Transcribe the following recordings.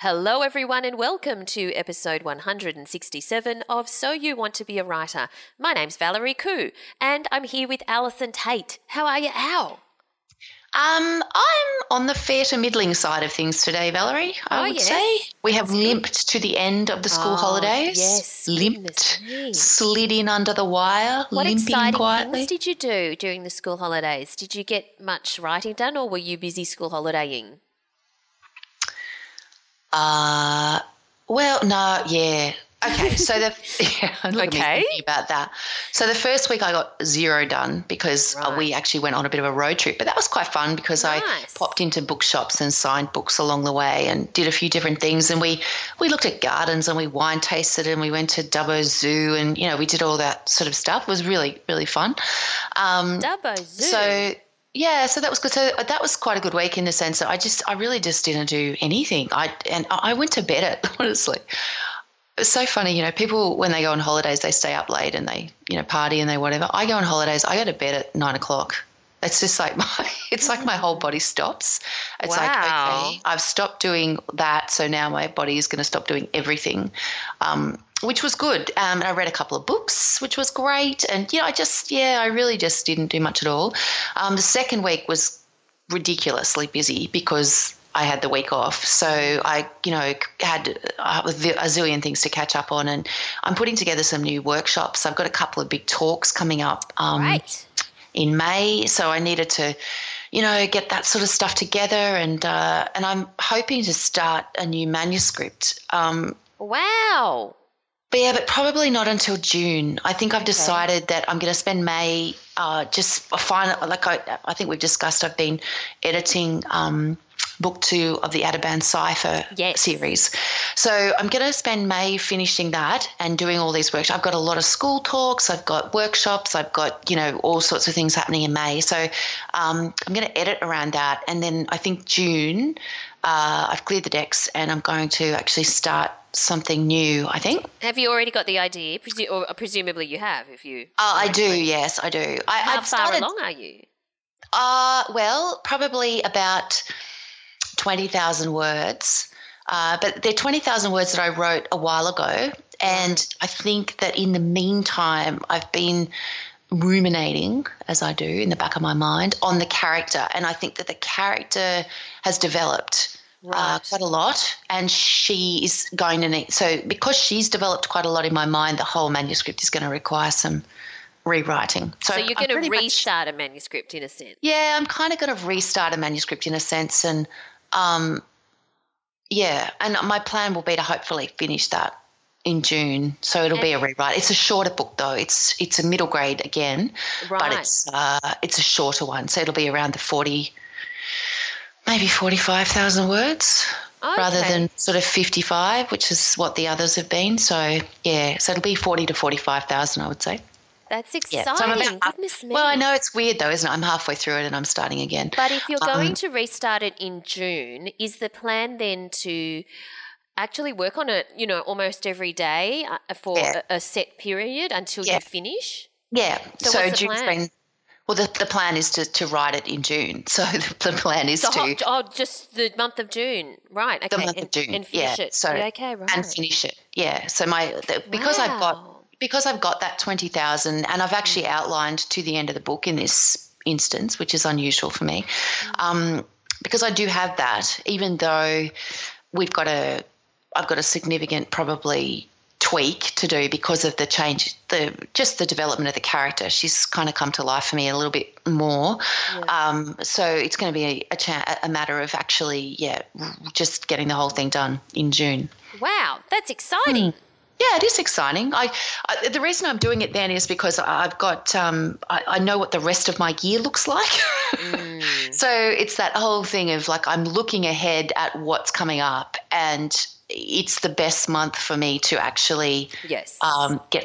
Hello everyone and welcome to episode 167 of So You Want to Be a Writer. My name's Valerie Koo and I'm here with Alison Tate. How are you, Al? I'm on the fair to middling side of things today, Valerie, I would say. We have limped to the end of the school holidays. Yes. Limped, slid in under the wire, what limping quietly. What exciting things did you do during the school holidays? Did you get much writing done or were you busy school holidaying? Okay. So thinking about that. So the first week I got zero done because we actually went on a bit of a road trip, but that was quite fun because I popped into bookshops and signed books along the way and did a few different things. And we looked at gardens and we wine tasted and we went to Dubbo Zoo and, you know, we did all that sort of stuff. It was really, really fun. Dubbo Zoo. So that was good. So that was quite a good week in the sense that I really just didn't do anything. I went to bed honestly. It's so funny, you know, people when they go on holidays, they stay up late and they, you know, party and they whatever. I go on holidays, I go to bed at 9:00. It's just like my whole body stops. It's like, okay, I've stopped doing that. So now my body is going to stop doing everything. Which was good. And I read a couple of books, which was great. And, you know, I really just didn't do much at all. The second week was ridiculously busy because I had the week off. So I, you know, had a zillion things to catch up on. And I'm putting together some new workshops. I've got a couple of big talks coming up in May. So I needed to, you know, get that sort of stuff together. And I'm hoping to start a new manuscript. Wow. But yeah, but probably not until June. I think I've decided that I'm going to spend May I think we've discussed I've been editing book 2 of the Adaban Cipher series. So I'm going to spend May finishing that and doing all these workshops. I've got a lot of school talks. I've got workshops. I've got, you know, all sorts of things happening in May. So I'm going to edit around that. And then I think June I've cleared the decks and I'm going to actually start something new, I think. Have you already got the idea? Presumably you have, if you... I do, yes, I do. How far along are you? Probably about 20,000 words. But they're 20,000 words that I wrote a while ago. And I think that in the meantime, I've been ruminating, as I do in the back of my mind, on the character. And I think that the character has developed quite a lot, and she is going to need, so because she's developed quite a lot in my mind, the whole manuscript is going to require some rewriting. So you're going to restart a manuscript in a sense. Yeah, I'm kind of going to restart a manuscript in a sense, and and my plan will be to hopefully finish that in June, so it'll be a rewrite. It's a shorter book though. It's a middle grade again, but it's a shorter one, so it'll be around the 45,000 words rather than sort of 55, which is what the others have been. So yeah, so it'll be 40 to 45,000, I would say. That's exciting. Yeah. So goodness me. Well, I know it's weird though, isn't it? I'm halfway through it and I'm starting again. But if you're going to restart it in June, is the plan then to actually work on it, you know, almost every day for a set period until you finish? Yeah. So what's the plan? Well, the plan is to write it in June. So the plan is just the month of June, right? Okay. The month of June, and finish it. So and finish it, yeah. So I've got that 20,000, and I've actually outlined to the end of the book in this instance, which is unusual for me, because I do have that. Even though I've got a significant probably tweak to do because of the change, the development of the character. She's kind of come to life for me a little bit more. Yeah. So it's going to be a matter of actually, just getting the whole thing done in June. Wow, that's exciting. Mm. Yeah, it is exciting. I the reason I'm doing it then is because I've got I know what the rest of my year looks like. Mm. So it's that whole thing of like I'm looking ahead at what's coming up, and it's the best month for me to actually get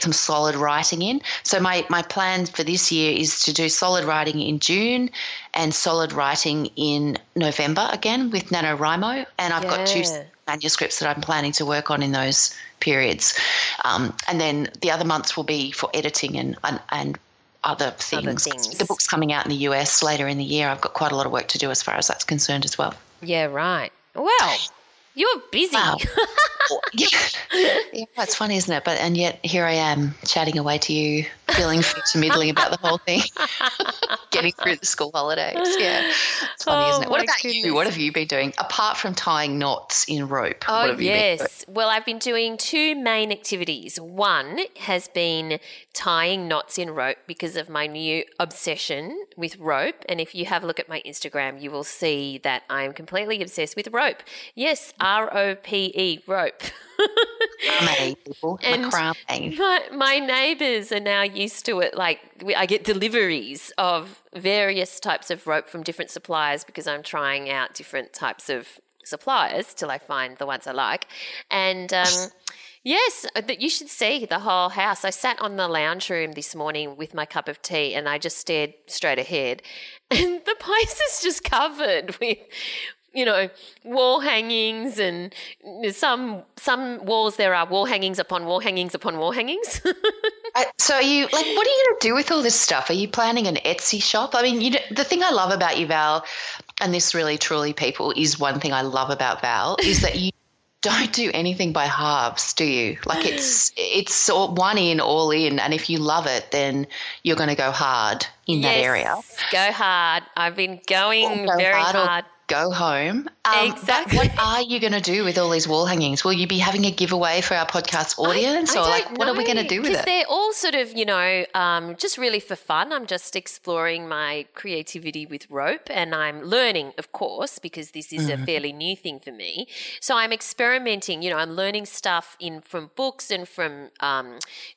some solid writing in. So my plan for this year is to do solid writing in June and solid writing in November again with NaNoWriMo, and I've got two manuscripts that I'm planning to work on in those periods, and then the other months will be for editing and other things. The book's coming out in the US later in the year. I've got quite a lot of work to do as far as that's concerned as well. Yeah, right. Well, you're busy. Wow. Yeah, it's funny, isn't it? But and yet here I am chatting away to you, feeling fit and middling about the whole thing, getting through the school holidays. Yeah, it's funny, isn't it? What about you? What have you been doing apart from tying knots in rope? Oh, yes. Well, I've been doing two main activities. One has been tying knots in rope because of my new obsession with rope. And if you have a look at my Instagram, you will see that I'm completely obsessed with rope. Yes, ROPE, rope. My neighbours are now used to it. Like I get deliveries of various types of rope from different suppliers because I'm trying out different types of suppliers till I find the ones I like. And yes, you should see the whole house. I sat on the lounge room this morning with my cup of tea and I just stared straight ahead, and the place is just covered with wall hangings, and some walls there are wall hangings upon wall hangings upon wall hangings. So are you like, what are you going to do with all this stuff? Are you planning an Etsy shop? I mean, the thing I love about you, Val, and this really truly, people, is one thing I love about Val is that you don't do anything by halves, do you? Like it's one in, all in, and if you love it, then you're going to go hard in that area. Go hard. I've been going very hard. Go home. Exactly. What are you going to do with all these wall hangings? Will you be having a giveaway for our podcast audience, or what are we going to do with it? Because they're all sort of, just really for fun. I'm just exploring my creativity with rope, and I'm learning, of course, because this is a fairly new thing for me. So I'm experimenting. I'm learning stuff from books and from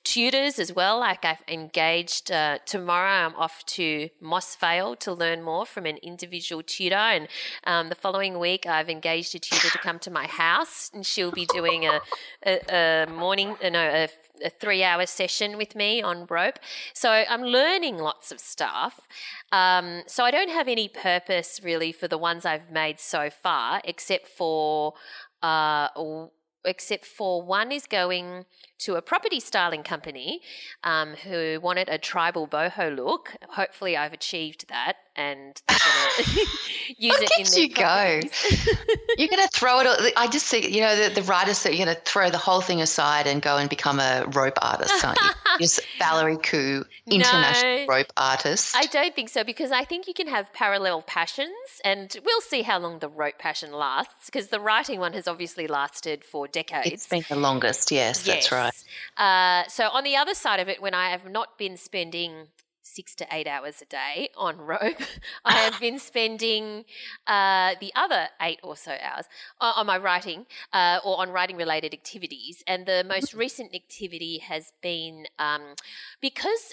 tutors as well. Like I've engaged tomorrow. I'm off to Moss Vale to learn more from an individual tutor, and the following week I've engaged a tutor to come to my house, and she'll be doing a 3-hour session with me on rope. So I'm learning lots of stuff. So I don't have any purpose really for the ones I've made so far, except for one is going to a property styling company who wanted a tribal boho look. Hopefully I've achieved that, and they're going to use it in their properties. You're going to throw it all. I just think, the writers that you're going to throw the whole thing aside and go and become a rope artist, aren't you? Just Valerie Koo, international rope artist. I don't think so, because I think you can have parallel passions, and we'll see how long the rope passion lasts, because the writing one has obviously lasted for decades. It's been the longest, yes. That's right. So on the other side of it, when I have not been spending 6 to 8 hours a day on rope, I have been spending the other 8 or so hours on my writing or on writing-related activities. And the most recent activity has been because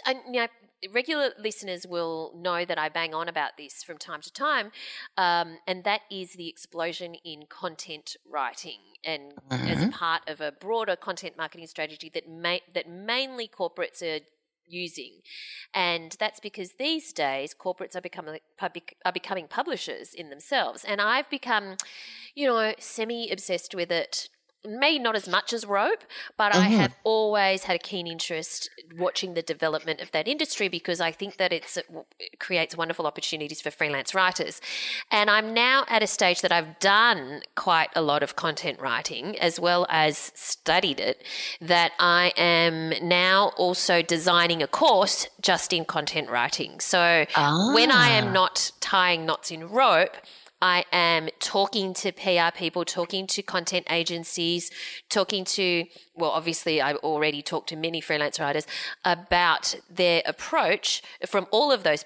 regular listeners will know that I bang on about this from time to time, and that is the explosion in content writing, and as part of a broader content marketing strategy that mainly corporates are using. And that's because these days corporates are becoming publishers in themselves, and I've become semi-obsessed with it. Maybe not as much as rope, but I have always had a keen interest watching the development of that industry, because I think that it creates wonderful opportunities for freelance writers. And I'm now at a stage that I've done quite a lot of content writing as well as studied it, that I am now also designing a course just in content writing. So when I am not tying knots in rope, I am talking to PR people, talking to content agencies, talking to, well, obviously I've already talked to many freelance writers about their approach from all of those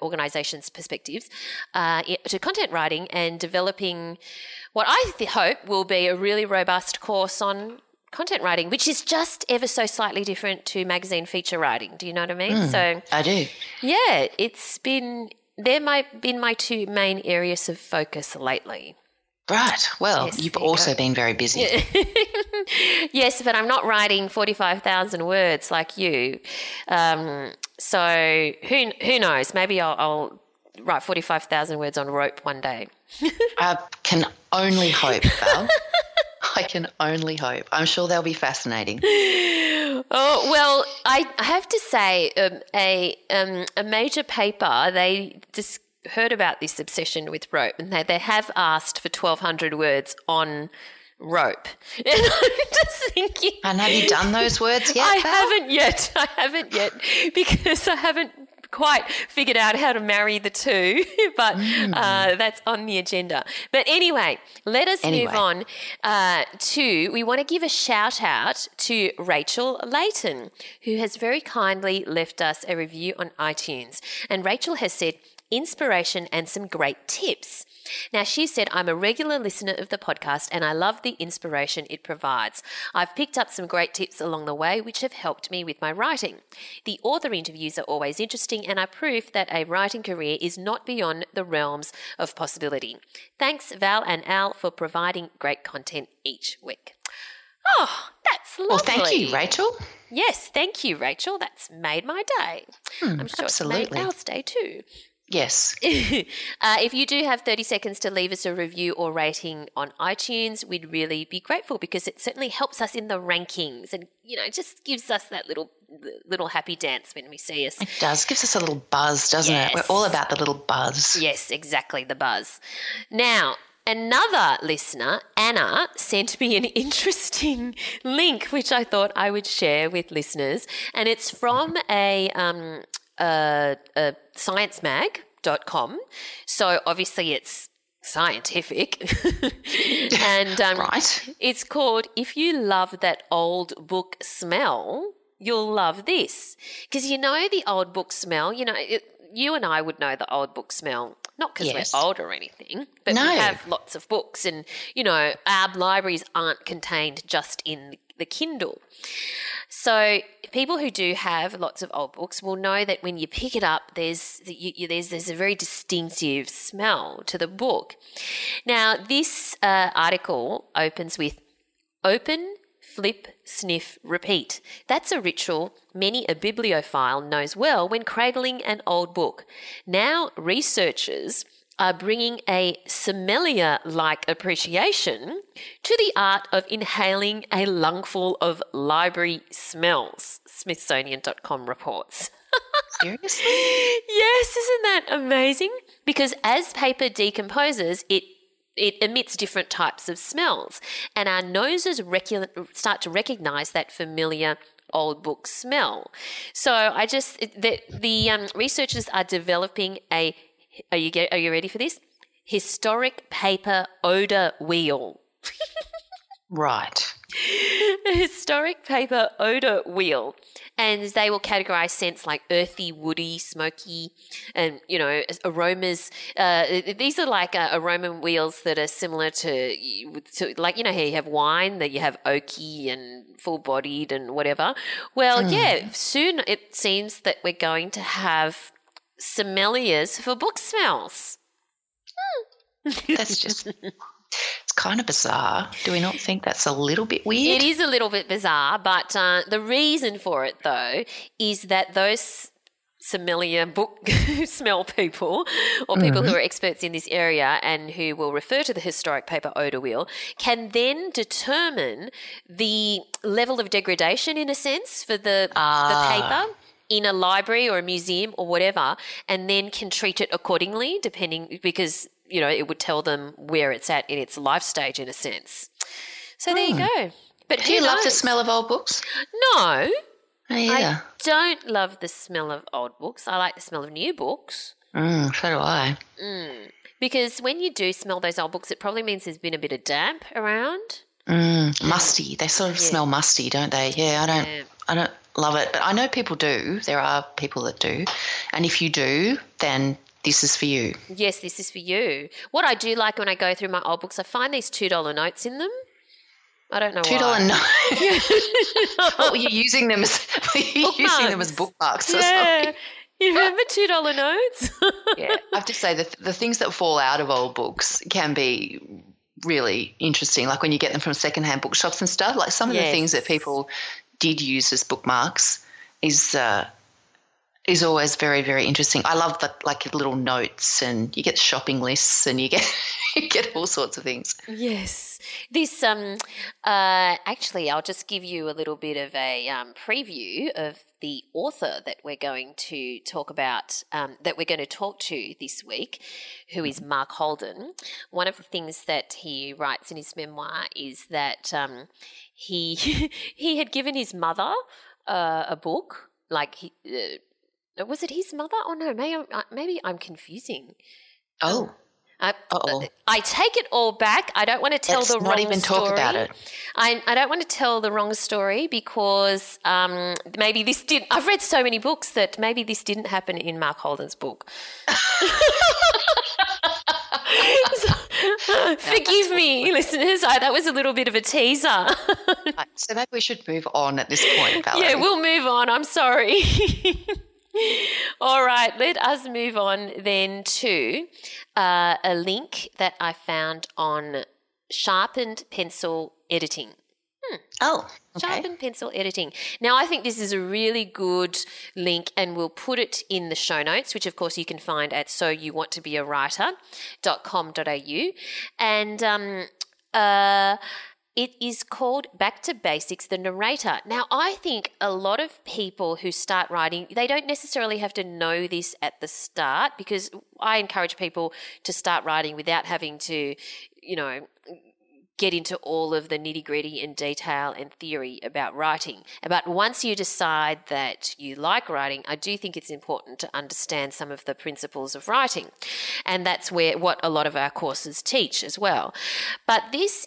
organisations' perspectives to content writing and developing what I hope will be a really robust course on content writing, which is just ever so slightly different to magazine feature writing. Do you know what I mean? So I do. Yeah, it's been my two main areas of focus lately. Right. Well, yes, you've also been very busy. Yes, but I'm not writing 45,000 words like you. So who knows? Maybe I'll write 45,000 words on rope one day. I can only hope, Val. I can only hope. I'm sure they'll be fascinating. Oh, well, I have to say a major paper, they just heard about this obsession with rope and they have asked for 1,200 words on rope. And I'm just thinking... And have you done those words yet, Val? I haven't yet because I haven't quite figured out how to marry the two, but that's on the agenda. But anyway, let us move on we want to give a shout out to Rachel Layton, who has very kindly left us a review on iTunes. And Rachel has said, inspiration and some great tips. Now, she said, I'm a regular listener of the podcast and I love the inspiration it provides. I've picked up some great tips along the way which have helped me with my writing. The author interviews are always interesting and are proof that a writing career is not beyond the realms of possibility. Thanks, Val and Al, for providing great content each week. Oh, that's lovely. Well, thank you, Rachel. Yes, thank you, Rachel. That's made my day. I'm sure it's made Al's day too. Yes. If you do have 30 seconds to leave us a review or rating on iTunes, we'd really be grateful because it certainly helps us in the rankings and, you know, just gives us that little happy dance when we see us. It does. Gives us a little buzz, doesn't it? We're all about the little buzz. Yes, exactly, the buzz. Now, another listener, Anna, sent me an interesting link which I thought I would share with listeners, and it's from a sciencemag.com. So obviously it's scientific. And it's called If You Love That Old Book Smell, You'll Love This. Because you know the old book smell, you know, you and I would know the old book smell, not because we're old or anything, but we have lots of books and, you know, our libraries aren't contained just in the Kindle. So people who do have lots of old books will know that when you pick it up, there's a very distinctive smell to the book. Now, this article opens with open, flip, sniff, repeat. That's a ritual many a bibliophile knows well when cradling an old book. Now researchers are bringing a sommelier-like appreciation to the art of inhaling a lungful of library smells, Smithsonian.com reports. Seriously? Yes, isn't that amazing? Because as paper decomposes, it emits different types of smells, and our noses start to recognise that familiar old book smell. So I just the researchers are developing a... Are you ready for this? Historic paper odour wheel. Right. A historic paper odour wheel. And they will categorise scents like earthy, woody, smoky, and, you know, aromas. These are like aroma wheels that are similar to, like, you know, here you have wine, that you have oaky and full-bodied and whatever. Well, soon it seems that we're going to have sommeliers for book smells. That's just, it's kind of bizarre. Do we not think that's a little bit weird? It is a little bit bizarre, but the reason for it, though, is that those sommelier book smell people, or people who are experts in this area and who will refer to the historic paper odour wheel, can then determine the level of degradation, in a sense, for the paper in a library or a museum or whatever, and then can treat it accordingly, depending, because, you know, it would tell them where it's at in its life stage, in a sense. So there you go. But do you love the smell of old books? No. Yeah. I don't love the smell of old books. I like the smell of new books. So do I. Because when you do smell those old books, it probably means there's been a bit of damp around. Musty. They sort of smell musty, don't they? Yeah, I don't love it. But I know people do. There are people that do. And if you do, then this is for you. Yes, this is for you. What I do like when I go through my old books, I find these $2 notes in them. I don't know $2 notes? Well, you're using them as bookmarks. Yeah. Or you remember $2 notes? Yeah. I have to say the things that fall out of old books can be really interesting, like when you get them from secondhand bookshops and stuff, like some of the things that people did use as bookmarks is always very, very interesting. I love the little notes, and you get shopping lists, and you get all sorts of things. Yes. This actually I'll just give you a little bit of a preview of the author that we're going to talk about, that we're going to talk to this week, who is Mark Holden. One of the things that he writes in his memoir is that he had given his mother a book, like he was it his mother? Oh no, maybe I'm confusing. Oh. I take it all back. I don't want to tell the wrong story. Let's not even talk about it. I don't want to tell the wrong story because maybe this didn't. I've read so many books that maybe this didn't happen in Mark Holden's book. Forgive me, listeners. That was a little bit of a teaser. Right, so maybe we should move on at this point, Valerie. Yeah, we'll move on. I'm sorry. All right, let us move on then to a link that I found on sharpened pencil editing. Oh, okay. Sharpened pencil editing. Now, I think this is a really good link, and we'll put it in the show notes, which, of course, you can find at soyouwanttobeawriter.com.au. And it is called Back to Basics, The Narrator. Now, I think a lot of people who start writing, they don't necessarily have to know this at the start, because I encourage people to start writing without having to, get into all of the nitty-gritty and detail and theory about writing. But once you decide that you like writing, I do think it's important to understand some of the principles of writing, and that's what a lot of our courses teach as well. But this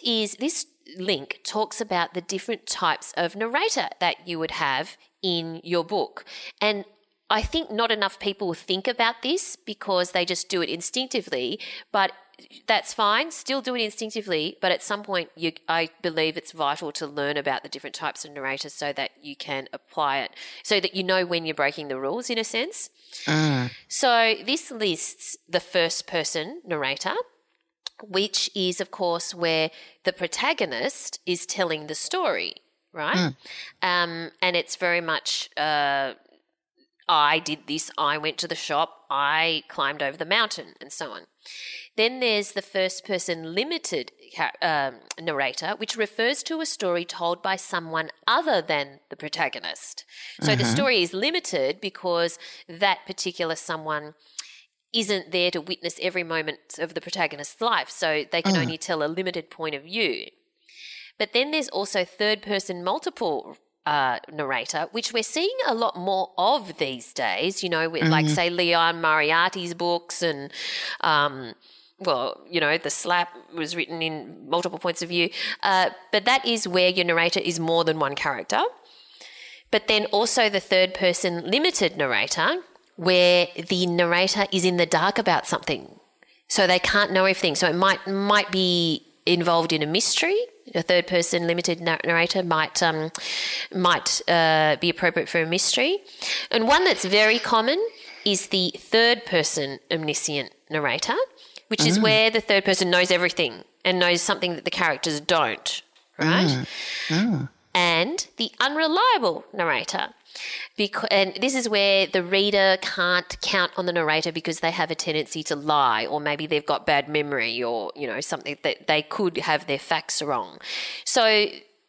link talks about the different types of narrator that you would have in your book. And I think not enough people think about this because they just do it instinctively, but that's fine, still do it instinctively, but at some point I believe it's vital to learn about the different types of narrators so that you can apply it, so that you know when you're breaking the rules in a sense. So this lists the first-person narrator, which is, of course, where the protagonist is telling the story, right? And it's very much I did this, I went to the shop, I climbed over the mountain, and so on. Then there's the first-person limited narrator, which refers to a story told by someone other than the protagonist. So the story is limited because that particular someone isn't there to witness every moment of the protagonist's life, so they can only tell a limited point of view. But then there's also third-person multiple narrator, which we're seeing a lot more of these days, with like, say, Leon Moriarty's books and, The Slap was written in multiple points of view. But that is where your narrator is more than one character. But then also the third-person limited narrator, where the narrator is in the dark about something, so they can't know everything. So it might be involved in a mystery. A third-person limited narrator might be appropriate for a mystery. And one that's very common is the third-person omniscient narrator, which is where the third person knows everything and knows something that the characters don't, right? And the unreliable narrator, and this is where the reader can't count on the narrator because they have a tendency to lie, or maybe they've got bad memory, or something that they could have their facts wrong. So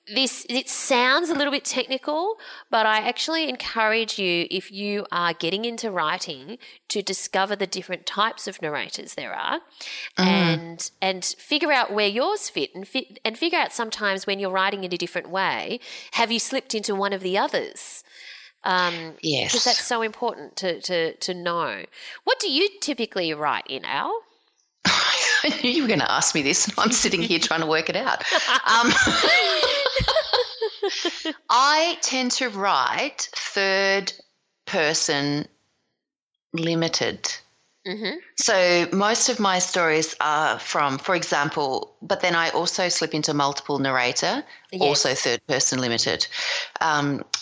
it sounds a little bit technical, but I actually encourage you, if you are getting into writing, to discover the different types of narrators there are, and figure out where yours fit, and figure out sometimes when you're writing in a different way, have you slipped into one of the others? Yes. Because that's so important to know. What do you typically write in, Al? I knew you were going to ask me this, and I'm sitting here trying to work it out. I tend to write third person limited. Mm-hmm. So most of my stories are from, for example, but then I also slip into multiple narrator, yes. also third person limited.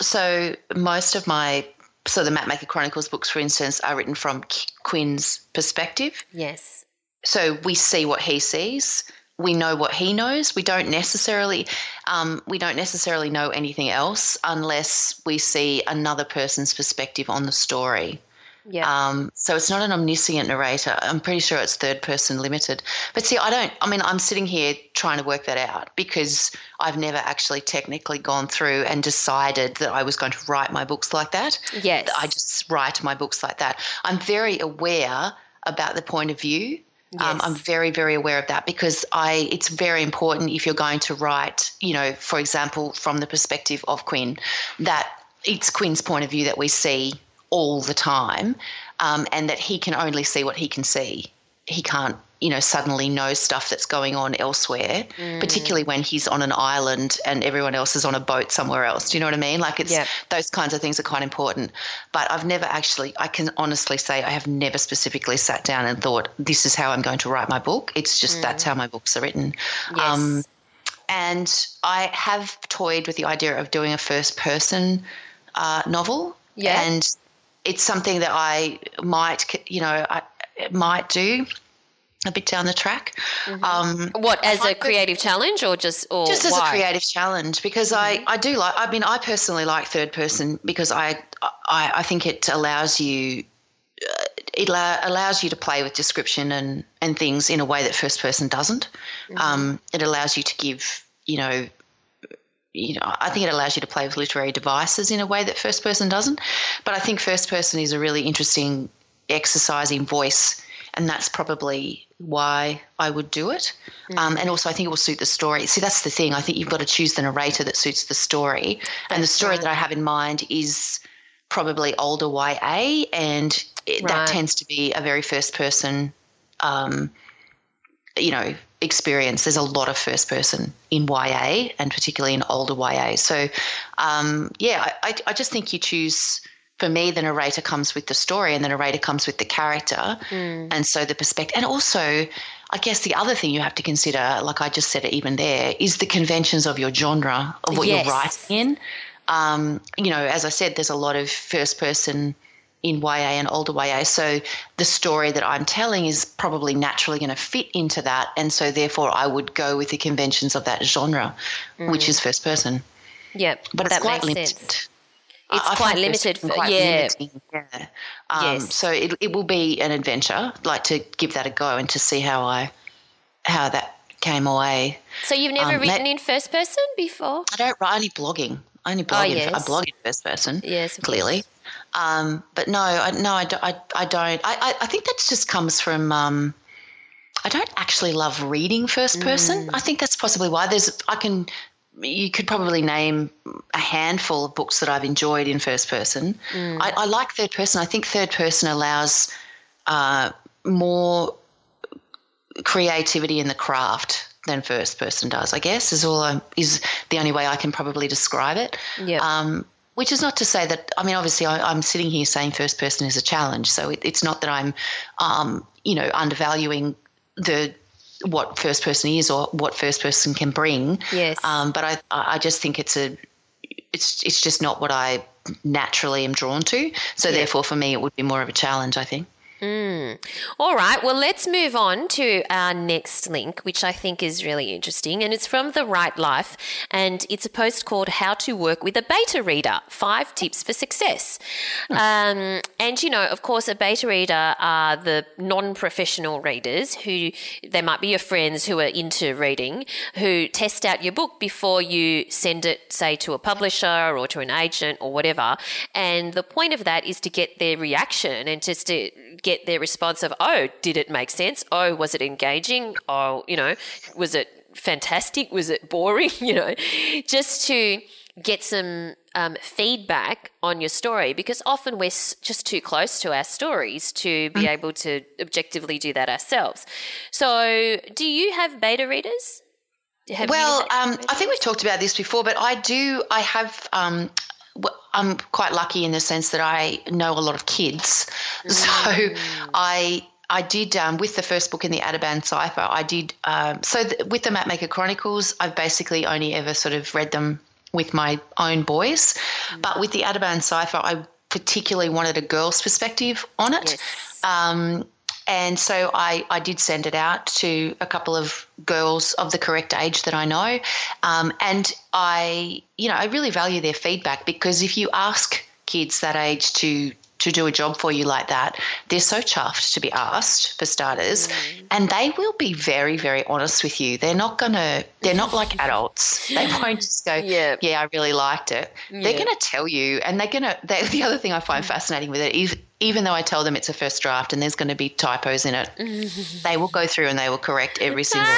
So most of my, so the Mapmaker Chronicles books, for instance, are written from Quinn's perspective. Yes. So we see what he sees. We know what he knows. We don't necessarily know anything else unless we see another person's perspective on the story. Yeah. So it's not an omniscient narrator. I'm pretty sure it's third person limited. But see, I'm sitting here trying to work that out because I've never actually technically gone through and decided that I was going to write my books like that. Yes. I just write my books like that. I'm very aware about the point of view. Yes. I'm very, very aware of that because it's very important if you're going to write, you know, for example, from the perspective of Quinn, that it's Quinn's point of view that we see all the time, and that he can only see what he can see. He can't, you know, suddenly know stuff that's going on elsewhere, particularly when he's on an island and everyone else is on a boat somewhere else. Do you know what I mean? Like it's those kinds of things are quite important. But I've never actually, I can honestly say I have never specifically sat down and thought, this is how I'm going to write my book. It's just that's how my books are written. Yes. And I have toyed with the idea of doing a first-person novel. Yeah. And it's something that I might, you know, do a bit down the track. Mm-hmm. What, as a creative challenge or just or just as why? A creative challenge because I do like – I mean I personally like third person because I think it allows you to play with description and things in a way that first person doesn't. Mm-hmm. It allows you to give, you know – I think it allows you to play with literary devices in a way that first person doesn't. But I think first person is a really interesting exercise in voice, and that's probably why I would do it. Mm-hmm. And also I think it will suit the story. See, that's the thing. I think you've got to choose the narrator that suits the story. And the story that I have in mind is probably older YA, and that tends to be a very first person, you know, experience. There's a lot of first person in YA and particularly in older YA. So, I just think you choose, for me, the narrator comes with the story and the narrator comes with the character. Mm. And so the perspective, and also I guess the other thing you have to consider, like I just said it even there, is the conventions of your genre, of what you're writing in. You know, as I said, there's a lot of first person in YA and older YA. So the story that I'm telling is probably naturally going to fit into that, and so therefore I would go with the conventions of that genre, which is first person. Yeah, but that makes sense. It's quite limited. Yeah. So it will be an adventure, like to give that a go and to see how that came away. So you've never written in first person before? I don't write any blogging. I only blog. I blog in first person. Yes, clearly. But I don't. I think that just comes from. I don't actually love reading first person. I think that's possibly why you could probably name a handful of books that I've enjoyed in first person. I like third person. I think third person allows more creativity in the craft than first person does, I guess, is the only way I can probably describe it. Yeah. Which is not to say that, I mean, obviously I'm sitting here saying first person is a challenge, so it's not that I'm, you know, undervaluing what first person is or what first person can bring. Yes. But I just think it's just not what I naturally am drawn to. So therefore, for me, it would be more of a challenge, I think. All right, well, let's move on to our next link, which I think is really interesting, and it's from The Right Life, and it's a post called How to Work with a Beta Reader, 5 Tips for Success. And, you know, of course, a beta reader are the non-professional readers who they might be your friends who are into reading, who test out your book before you send it, say, to a publisher or to an agent or whatever, and the point of that is to get their reaction and just to get their response of, oh, did it make sense? Oh, was it engaging? Oh, you know, was it fantastic? Was it boring? You know, just to get some feedback on your story, because often we're just too close to our stories to be able to objectively do that ourselves. So do you have beta readers? I think we've talked about this before, but I'm quite lucky in the sense that I know a lot of kids. Mm. So I did, with the first book in the Adaban Cipher, I did, with the Mapmaker Chronicles, I've basically only ever sort of read them with my own boys. Mm. But with the Adaban Cipher, I particularly wanted a girl's perspective on it. Yes. And so I did send it out to a couple of girls of the correct age that I know. And I really value their feedback, because if you ask kids that age to do a job for you like that, they're so chuffed to be asked, for starters, and they will be very, very honest with you. They're not like adults. They won't just go, yeah, I really liked it. Yeah. They're going to tell you, and the other thing I find fascinating with it is, even though I tell them it's a first draft and there's going to be typos in it, they will go through and they will correct every single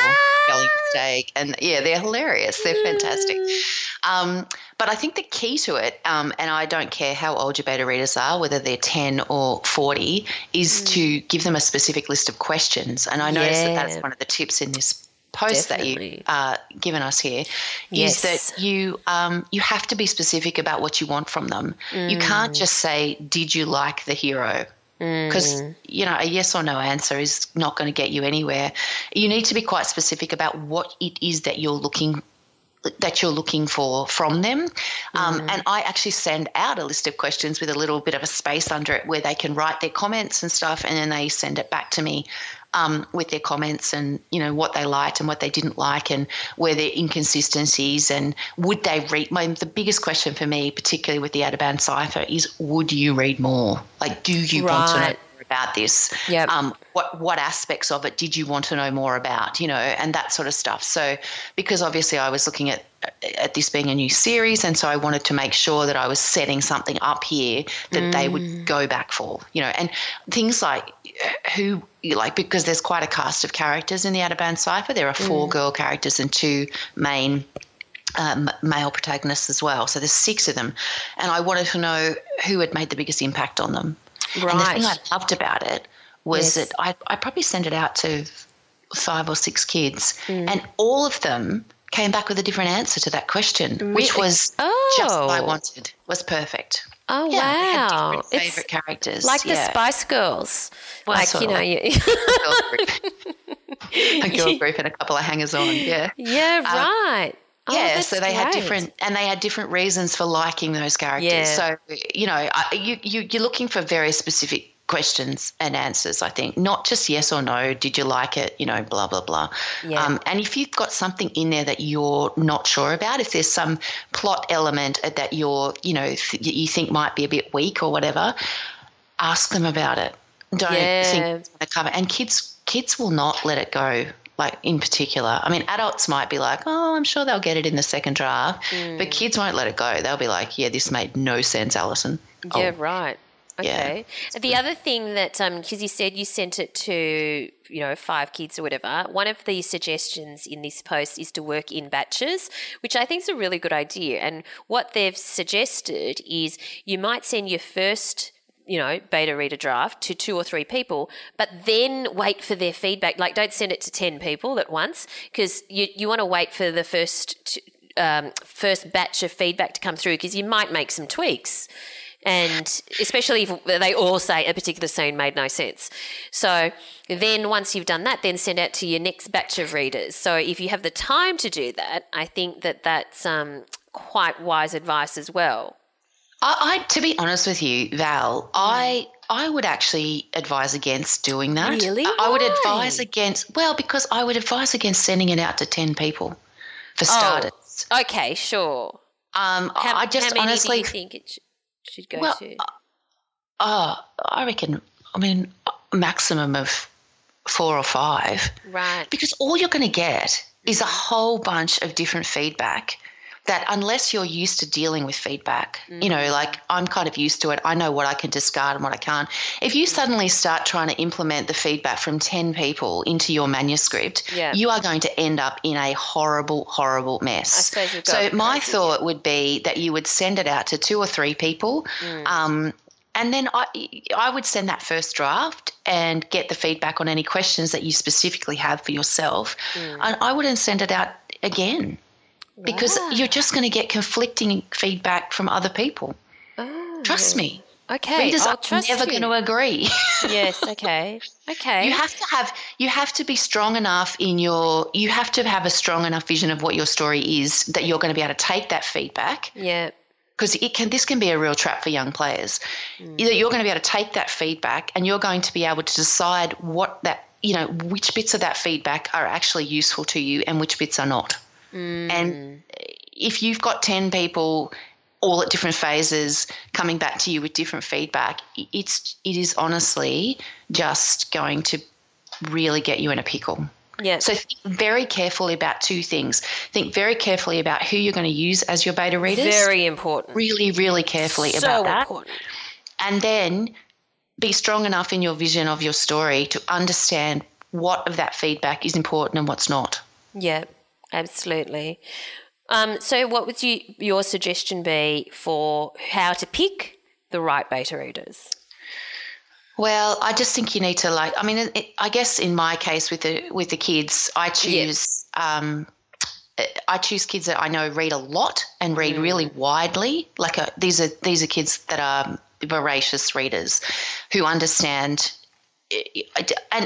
spelling mistake. And, yeah, they're hilarious. They're fantastic. But I think the key to it, and I don't care how old your beta readers are, whether they're 10 or 40, is to give them a specific list of questions. And I noticed that's one of the tips in this post that you've given us here, is that you have to be specific about what you want from them. Mm. You can't just say, did you like the hero? Because, a yes or no answer is not going to get you anywhere. You need to be quite specific about what it is that you're looking for from them. And I actually send out a list of questions with a little bit of a space under it where they can write their comments and stuff, and then they send it back to me with their comments and, what they liked and what they didn't like and where their inconsistencies and would they read. The biggest question for me, particularly with the Adaban Cipher, is would you read more? Like, do you want to know more about this? Yep. What aspects of it did you want to know more about, and that sort of stuff. So because obviously I was looking at this being a new series, and so I wanted to make sure that I was setting something up here that they would go back for, and things like because there's quite a cast of characters in the Adaban Cipher. There are 4 girl characters and 2 main male protagonists as well. So there's 6 of them, and I wanted to know who had made the biggest impact on them. Right. And the thing I loved about it was that I probably sent it out to 5 or 6 kids, and all of them came back with a different answer to that question, which was just what I wanted, was perfect. Oh, yeah, wow. They had different favourite characters. Like the Spice Girls. Well, like, a girl group and a couple of hangers-on, yeah. Yeah, right. So they had different – and they had different reasons for liking those characters. Yeah. So, you're looking for very specific questions and answers, I think, not just yes or no, did you like it, blah, blah, blah. Yeah. And if you've got something in there that you're not sure about, if there's some plot element that you're, you think might be a bit weak or whatever, ask them about it. Don't think it's going to cover. And kids will not let it go, like in particular. I mean, adults might be like, oh, I'm sure they'll get it in the second draft, but kids won't let it go. They'll be like, yeah, this made no sense, Alison. Yeah, right. Okay. Yeah, the other thing that, because you said you sent it to, 5 kids or whatever, one of the suggestions in this post is to work in batches, which I think is a really good idea. And what they've suggested is you might send your first beta reader draft to 2 or 3 people, but then wait for their feedback. Like, don't send it to 10 people at once, because you want to wait for the first batch of feedback to come through, because you might make some tweaks. And especially if they all say a particular scene made no sense. So then once you've done that, then send out to your next batch of readers. So if you have the time to do that, I think that that's quite wise advice as well. I to be honest with you, Val, I would actually advise against doing that. Really? I would advise against – well, because I would advise against sending it out to 10 people for starters. Okay, sure. I just honestly – do you think it should go to? I reckon, a maximum of 4 or 5. Right. Because all you're going to get is a whole bunch of different feedback that unless you're used to dealing with feedback, you know, like I'm kind of used to it. I know what I can discard and what I can't. If you suddenly start trying to implement the feedback from 10 people into your manuscript, you are going to end up in a horrible, horrible mess. So my thought would be that you would send it out to 2 or 3 people, and then I would send that first draft and get the feedback on any questions that you specifically have for yourself. And I wouldn't send it out again because you're just going to get conflicting feedback from other people. Trust me. Okay. Readers are never going to agree. Yes, okay. Okay. You have to be strong enough you have to have a strong enough vision of what your story is that you're going to be able to take that feedback. Yeah. Because this can be a real trap for young players. You're going to be able to take that feedback and you're going to be able to decide which bits of that feedback are actually useful to you and which bits are not. And if you've got 10 people all at different phases coming back to you with different feedback, it is honestly just going to really get you in a pickle. Yes. So think very carefully about two things. Think very carefully about who you're going to use as your beta readers. Very important. Really, really carefully about that. So important. And then be strong enough in your vision of your story to understand what of that feedback is important and what's not. Yeah, absolutely. So what would your suggestion be for how to pick the right beta readers? Well, I just think you need to I guess in my case with the kids, I choose kids that I know read a lot and read really widely. These are kids that are voracious readers who understand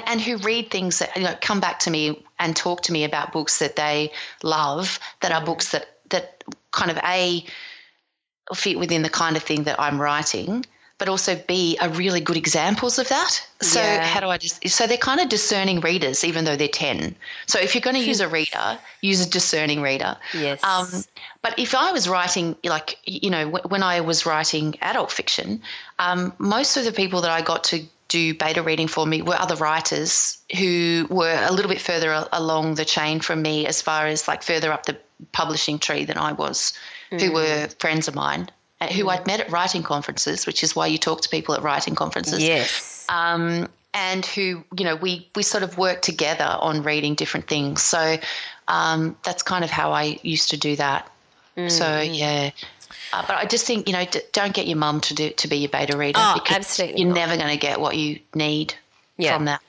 and who read things that come back to me and talk to me about books that they love, that are books that kind of A, fit within the kind of thing that I'm writing, but also B, are really good examples of that. So so they're kind of discerning readers, even though they're 10. So if you're going to use a reader, use a discerning reader. Yes. But if I was writing, when I was writing adult fiction, most of the people that I got to do beta reading for me were other writers who were a little bit further along the chain from me as far as further up the publishing tree than I was, who were friends of mine, who I'd met at writing conferences, which is why you talk to people at writing conferences. Yes. And who, we sort of work together on reading different things. So that's kind of how I used to do that. So, yeah. But I just think, don't get your mum to be your beta reader because absolutely you're never going to get what you need from that.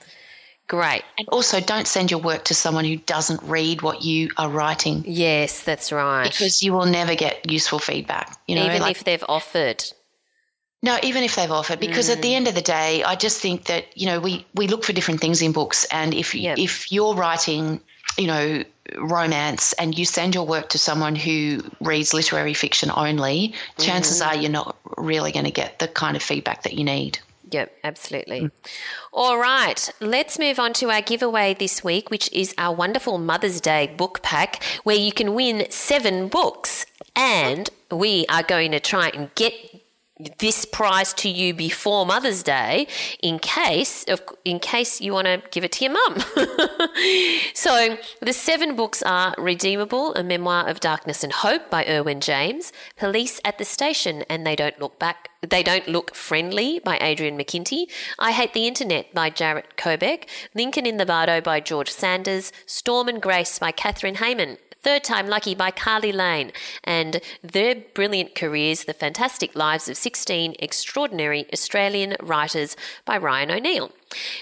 Great. And also don't send your work to someone who doesn't read what you are writing. Yes, that's right. Because you will never get useful feedback. Even if they've offered. No, even if they've offered, because at the end of the day, I just think that, we look for different things in books, and if you're writing, romance and you send your work to someone who reads literary fiction only, chances are you're not really going to get the kind of feedback that you need. Yep, absolutely. All right, let's move on to our giveaway this week, which is our wonderful Mother's Day book pack where you can win 7 books, and we are going to try and get this prize to you before Mother's Day in case you want to give it to your mum. So the 7 books are Redeemable, A Memoir of Darkness and Hope by Irwin James, Police at the Station and They Don't Look Friendly by Adrian McKinty, I Hate the Internet by Jarrett Kobeck, Lincoln in the Bardo by George Sanders, Storm and Grace by Catherine Hayman, Third Time Lucky by Carly Lane, and Their Brilliant Careers, The Fantastic Lives of 16 Extraordinary Australian Writers by Ryan O'Neill.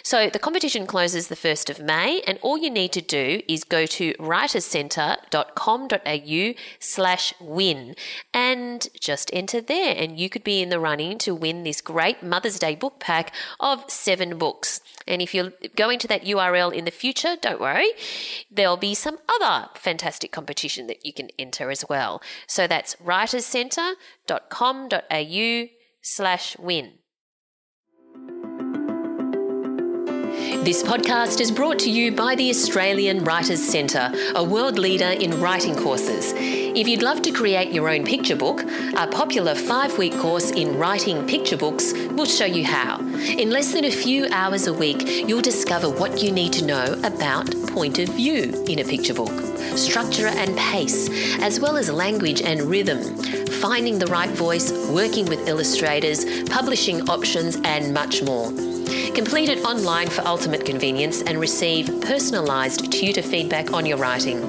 So the competition closes the 1st of May, and all you need to do is go to writerscentre.com.au/win and just enter there, and you could be in the running to win this great Mother's Day book pack of 7 books. And if you're going to that URL in the future, don't worry, there'll be some other fantastic competition that you can enter as well. So that's writerscentre.com.au/win. This podcast is brought to you by the Australian Writers' Centre, a world leader in writing courses. If you'd love to create your own picture book, our popular 5-week course in writing picture books will show you how. In less than a few hours a week, you'll discover what you need to know about point of view in a picture book, structure and pace, as well as language and rhythm, finding the right voice, working with illustrators, publishing options, and much more. Complete it online for ultimate convenience and receive personalised tutor feedback on your writing.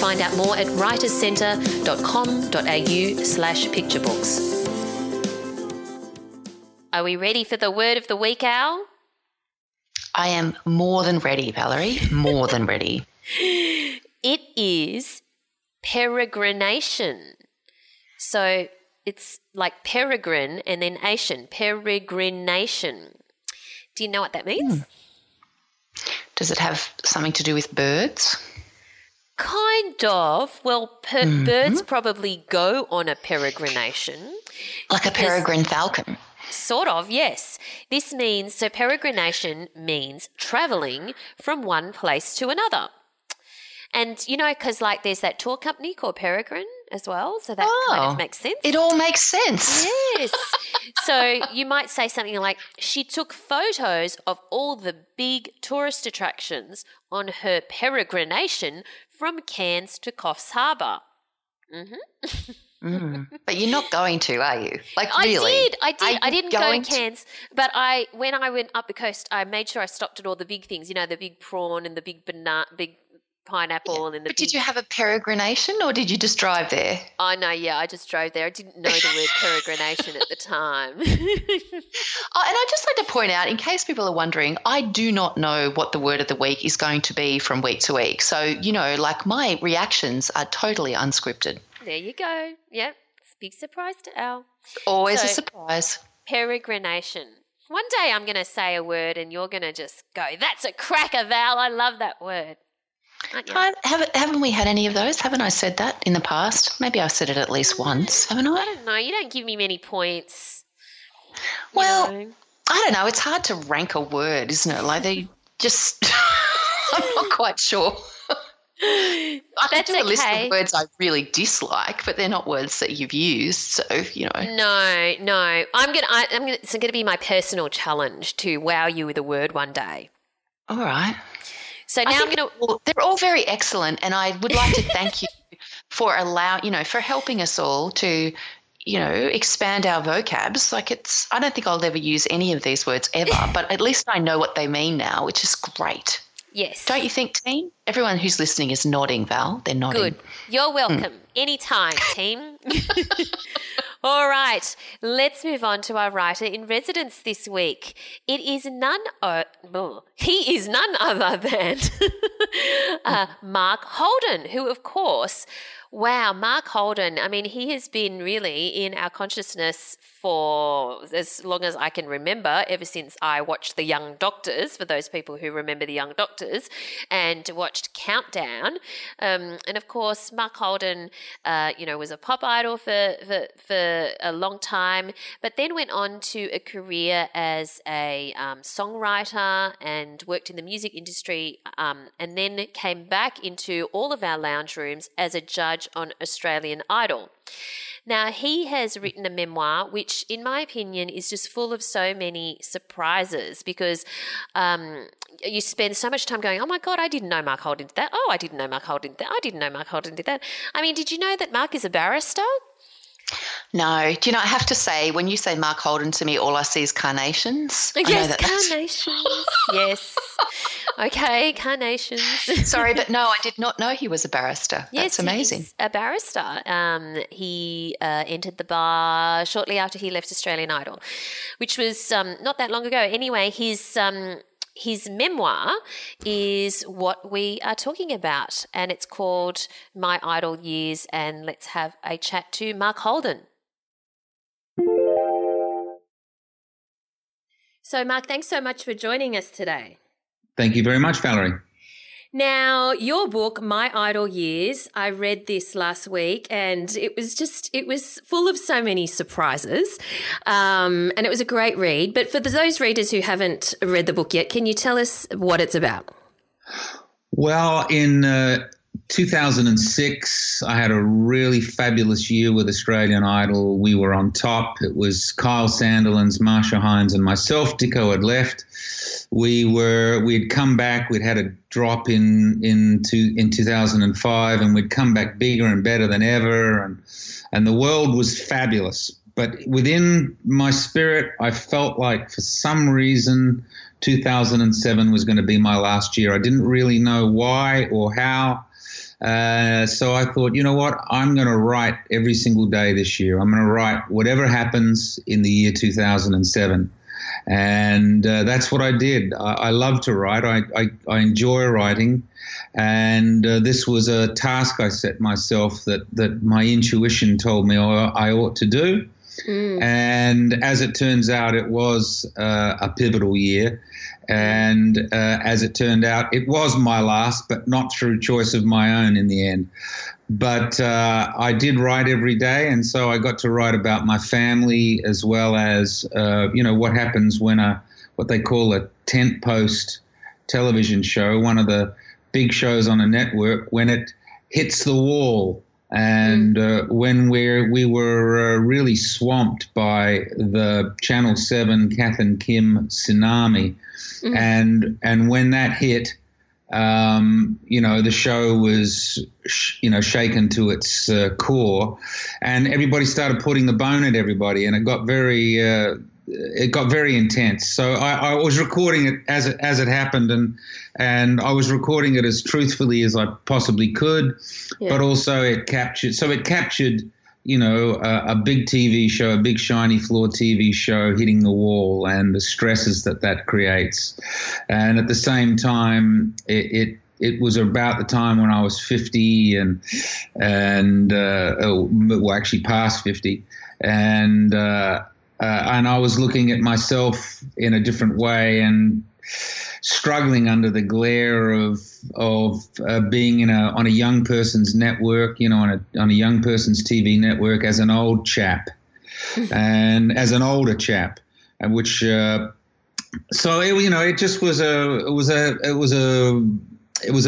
Find out more at writerscentre.com.au/picturebooks. Are we ready for the word of the week, Al? I am more than ready, Valerie. More than ready. It is peregrination. So it's like peregrine and then ation, peregrination. Do you know what that means? Does it have something to do with birds? Kind of. Well, birds probably go on a peregrination. Like a peregrine falcon. Sort of, yes. This means, so peregrination means travelling from one place to another. And, you know, because like there's that tour company called Peregrine as well, so that kind of makes sense. It all makes sense. Yes. So you might say something like, she took photos of all the big tourist attractions on her peregrination from Cairns to Coffs Harbour. Mm-hmm. But you're not going to, are you? Like, really? I did. I didn't go to Cairns, but when I went up the coast, I made sure I stopped at all the big things, you know, the big prawn and the big banana, big pineapple. Yeah. But did you have a peregrination or did you just drive there? Oh, no, yeah, I just drove there. I didn't know the word peregrination at the time. And I'd just like to point out, in case people are wondering, I do not know what the word of the week is going to be from week to week. So, you know, like my reactions are totally unscripted. There you go. Yep. It's a big surprise to Al. Always a surprise. Peregrination. One day I'm going to say a word and you're going to just go, that's a cracker, Val. I love that word. Haven't we had any of those? Haven't I said that in the past? Maybe I've said it at least once, haven't I? I don't know. You don't give me many points. Well, you know. I don't know. It's hard to rank a word, isn't it? Like they just – I'm not quite sure. I could do a list of words I really dislike, but they're not words that you've used, so you know. No. It's going to be my personal challenge to wow you with a word one day. All right. So now I'm going to. They're all very excellent, and I would like to thank you for for helping us all to, you know, expand our vocabs. Like I don't think I'll ever use any of these words ever, but at least I know what they mean now, which is great. Yes. Don't you think, team? Everyone who's listening is nodding, Val. They're nodding. Good. You're welcome. Anytime, team. All right. Let's move on to our writer in residence this week. He is none other than Mark Holden, who, of course, Mark Holden. I mean, he has been really in our consciousness for as long as I can remember, ever since I watched The Young Doctors, for those people who remember The Young Doctors, and watched Countdown. And, of course, Mark Holden, was a pop idol for a long time, but then went on to a career as a songwriter and worked in the music industry, and then came back into all of our lounge rooms as a judge on Australian Idol. Now, he has written a memoir which, in my opinion, is just full of so many surprises because you spend so much time going, oh, my God, I didn't know Mark Holden did that. Oh, I didn't know Mark Holden did that. I didn't know Mark Holden did that. I mean, did you know that Mark is a barrister? No. Do you know, I have to say, when you say Mark Holden to me, all I see is carnations. Yes, carnations. Yes. Okay, carnations. Sorry, but no, I did not know he was a barrister. Yes, that's amazing. He's a barrister. He entered the bar shortly after he left Australian Idol, which was not that long ago. Anyway, his memoir is what we are talking about, and it's called My Idol Years, and let's have a chat to Mark Holden. So, Mark, thanks so much for joining us today. Thank you very much, Valerie. Now, your book, My Idol Years, I read this last week and it was full of so many surprises and it was a great read. But for those readers who haven't read the book yet, can you tell us what it's about? Well, in 2006, I had a really fabulous year with Australian Idol. We were on top. It was Kyle Sandilands, Marsha Hines and myself. Dicko had left. We'd come back. We'd had a drop in 2005, and we'd come back bigger and better than ever. And the world was fabulous. But within my spirit, I felt like for some reason, 2007 was going to be my last year. I didn't really know why or how. So I thought, you know what, I'm going to write every single day this year. I'm going to write whatever happens in the year 2007. And that's what I did. I love to write. I enjoy writing. And this was a task I set myself that my intuition told me I ought to do. Mm. And as it turns out, it was a pivotal year. And as it turned out, it was my last, but not through choice of my own in the end. But I did write every day, and so I got to write about my family as well as, you know, what happens when what they call a tent post television show, one of the big shows on a network, when it hits the wall. And when we were really swamped by the Channel 7 Kath and Kim tsunami, mm-hmm. and when that hit, you know, the show was shaken to its core, and everybody started putting the bone at everybody, and it got very intense. So I was recording it as it happened, and I was recording it as truthfully as I possibly could, yeah. But also it captured, you know, a big TV show, a big shiny floor TV show hitting the wall and the stresses that creates. And at the same time, it was about the time when I was 50 and actually past 50 and I was looking at myself in a different way and struggling under the glare of being on a young person's network, you know, on a young person's TV network as an old chap and as an older chap, and which so it, you know, it just was a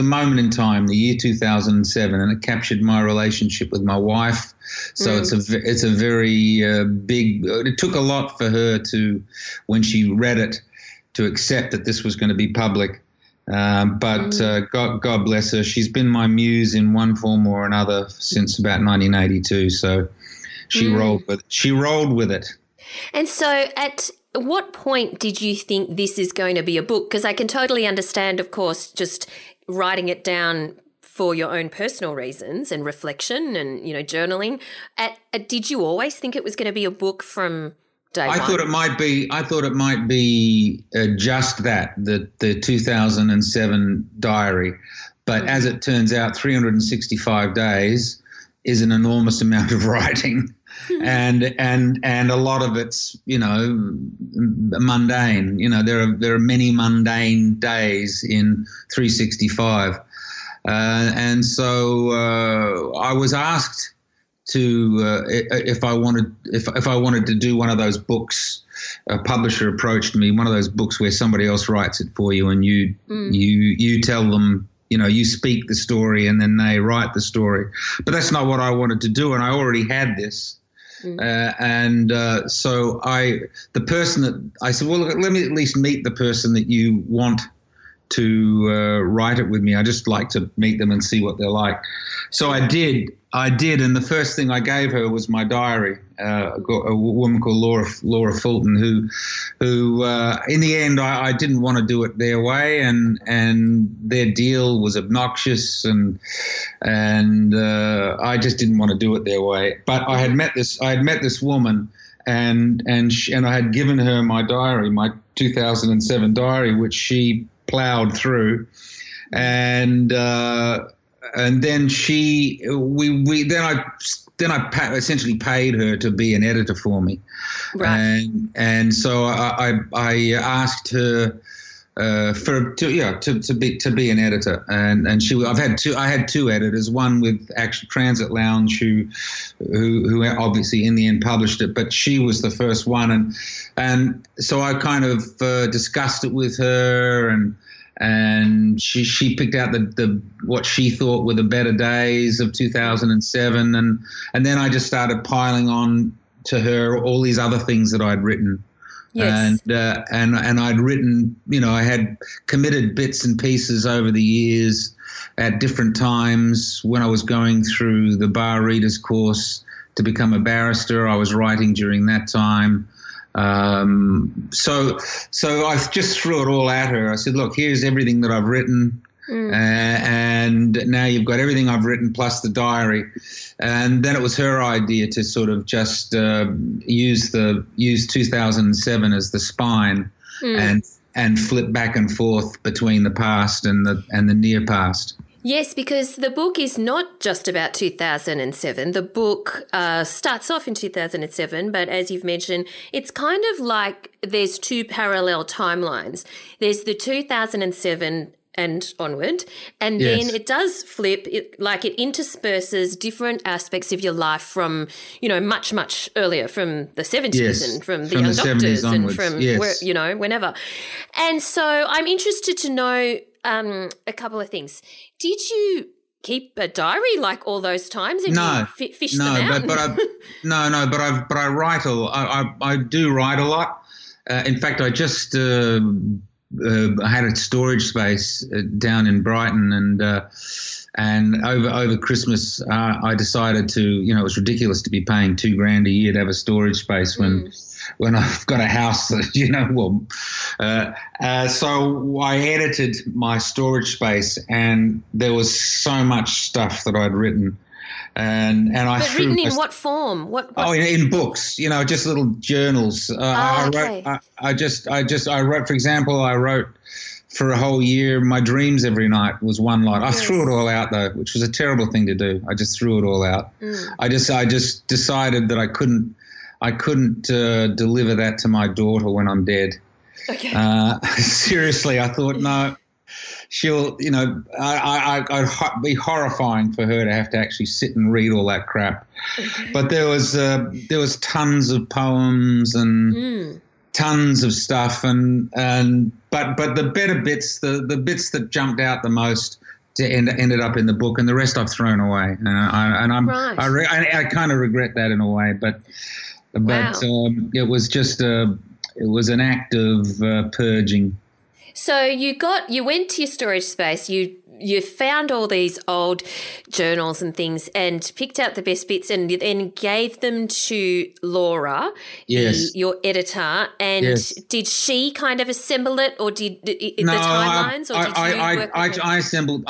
moment in time, the year 2007, and it captured my relationship with my wife. So it's a very big. It took a lot for her to, when she read it, to accept that this was going to be public. God bless her. She's been my muse in one form or another since about 1982. So she rolled with it. And so at what point did you think this is going to be a book? Because I can totally understand, of course, just writing it down for your own personal reasons and reflection and, you know, journaling. Did you always think it was going to be a book from day one? I thought it might be just the 2007 diary. But as it turns out, 365 days is an enormous amount of writing. And a lot of it's, you know, mundane. You know, there are many mundane days in 365. And so I was asked to if I wanted to do one of those books. A publisher approached me, one of those books where somebody else writes it for you, and you tell them, you know, you speak the story and then they write the story. But that's not what I wanted to do, and I already had this. So I said, well, look, let me at least meet the person that you want to write it with me. I just like to meet them and see what they're like. So I did, and the first thing I gave her was my diary. A woman called Laura Fulton, who in the end I didn't want to do it their way, and their deal was obnoxious, and I just didn't want to do it their way. But I had met this woman, and I had given her my diary, my 2007 diary, which she plowed through, and then I essentially paid her to be an editor for me, right. And so I asked her to be an editor, and she. I had two editors. One with Action Transit Lounge, who obviously in the end published it, but she was the first one, and so I kind of discussed it with her, and. and she picked out the what she thought were the better days of 2007, and then I just started piling on to her all these other things that I'd written. Yes. And I'd written, you know, I had committed bits and pieces over the years at different times. When I was going through the bar readers course to become a barrister, I was writing during that time. So I just threw it all at her. I said, look, here's everything that I've written. Mm. And now you've got everything I've written plus the diary. And then it was her idea to sort of just use 2007 as the spine. Mm. and flip back and forth between the past and the near past. Yes, because the book is not just about 2007. The book starts off in 2007, but as you've mentioned, it's kind of like there's two parallel timelines. There's the 2007 and onward, and yes. Then it does flip, it intersperses different aspects of your life from, you know, much, much earlier, from the 70s, yes, and from the Young Doctors onwards, and from, yes, where, you know, whenever. And so I'm interested to know a couple of things. Did you keep a diary like all those times and fish them out? But I do write a lot. In fact, I just... I had a storage space down in Brighton, and over Christmas, I decided to, you know, it was ridiculous to be paying $2,000 a year to have a storage space when I've got a house that, you know, well, so I edited my storage space, and there was so much stuff that I'd written. But written in what form? In books, you know, just little journals. I wrote, for example, I wrote for a whole year, my dreams every night was one line. Yes. I threw it all out though, which was a terrible thing to do. I just threw it all out. Mm. I just decided that I couldn't deliver that to my daughter when I'm dead. Okay. Seriously, I thought, no. She'll, you know, I'd be horrifying for her to have to actually sit and read all that crap. But there was tons of poems and tons of stuff, but the better bits, the bits that jumped out the most, ended up in the book, and the rest I've thrown away. I kind of regret that in a way, but wow. It was an act of purging. So you went to your storage space, you found all these old journals and things and picked out the best bits, and then gave them to Laura, yes, your editor, and yes, did she kind of assemble it, or the timelines? I assembled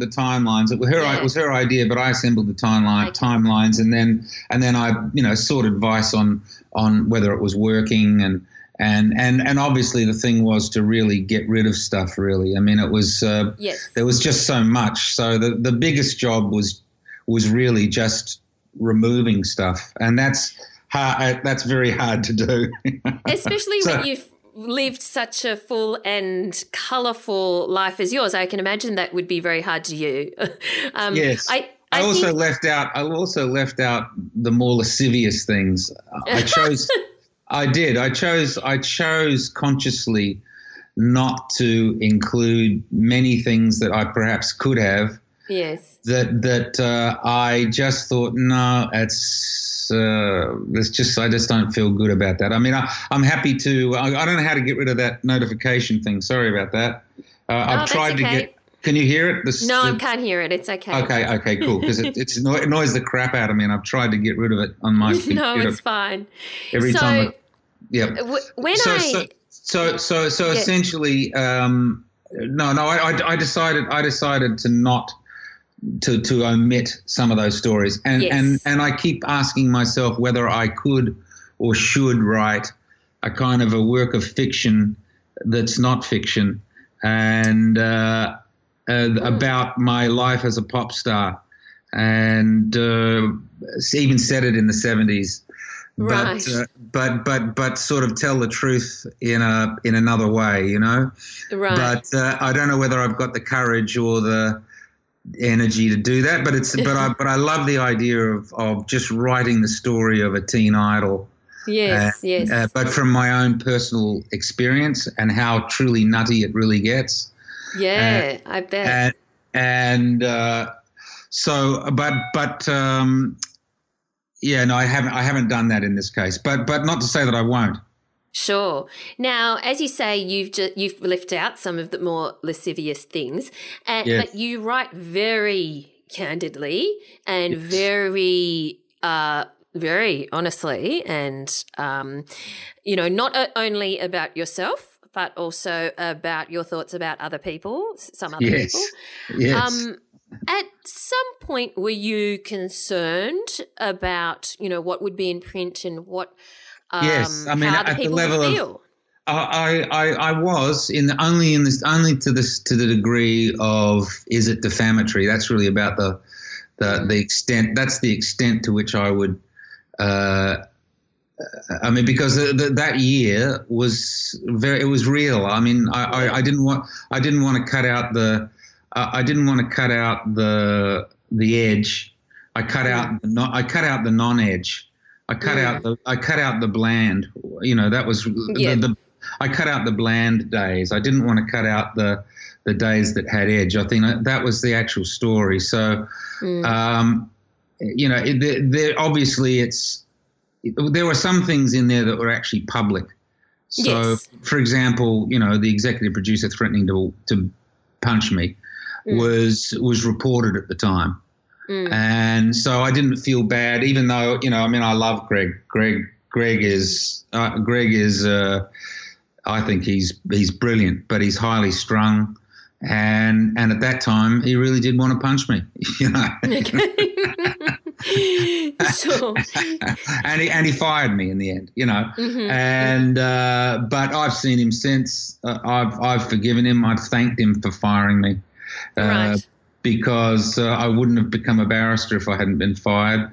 the timelines. It was her idea, but I assembled the timelines, and then I, you know, sought advice on whether it was working. And obviously the thing was to really get rid of stuff, really. I mean, it was there was just so much. So the biggest job was really just removing stuff, and that's hard, that's very hard to do. Especially when you've lived such a full and colourful life as yours. I can imagine that would be very hard to you. Yes. I also left out the more lascivious things. I chose consciously not to include many things that I perhaps could have. Yes. That I just thought, no, I just don't feel good about that. I mean, I'm happy to. I don't know how to get rid of that notification thing. Sorry about that. I've tried to get. Can you hear it? No, I can't hear it. It's okay. Okay, cool, because it annoys the crap out of me, and I've tried to get rid of it on my computer. No, it's fine. Every time. Essentially, I decided to not to omit some of those stories, and yes, and I keep asking myself whether I could or should write a kind of a work of fiction that's not fiction, and about my life as a pop star, and even said it in the 70s. Right. But sort of tell the truth in another way, you know. Right. But I don't know whether I've got the courage or the energy to do that. But it's but I love the idea of just writing the story of a teen idol. Yes. Yes. But from my own personal experience and how truly nutty it really gets. Yeah, I bet. So I haven't done that in this case, but not to say that I won't. Sure. Now, as you say, you've left out some of the more lascivious things, but you write very candidly and very honestly, and not only about yourself, but also about your thoughts about other people, some other people. Yes. At some point, were you concerned about, what would be in print and what? Yes, I mean, how at the level of, I was to the degree of, is it defamatory? That's really about the extent. That's the extent to which I would. Because that year was it was real. I mean, I didn't want to cut out the edge. I cut out the non-edge. I cut out the bland. That was I cut out the bland days. I didn't want to cut out the days that had edge. I think that was the actual story. So, obviously there were some things in there that were actually public. So, for example, the executive producer threatening to punch me was reported at the time. And so I didn't feel bad, even though, I love Greg. Greg is I think he's brilliant, but he's highly strung. And at that time, he really did want to punch me, Okay. Sure. And he fired me in the end, And but I've seen him since. I've forgiven him. I've thanked him for firing me, because I wouldn't have become a barrister if I hadn't been fired.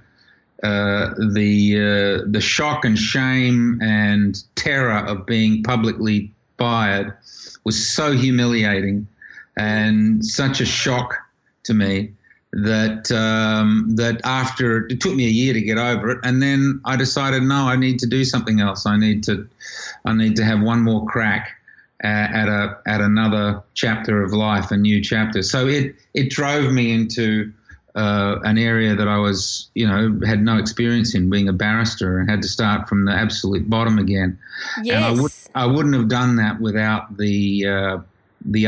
The shock and shame and terror of being publicly fired was so humiliating and such a shock to me that after it took me a year to get over it, and then I decided, no, I need to do something else. I need to have one more crack at another chapter of life, a new chapter. So it drove me into an area that I was, had no experience in, being a barrister, and had to start from the absolute bottom again. Yes. And I wouldn't have done that without the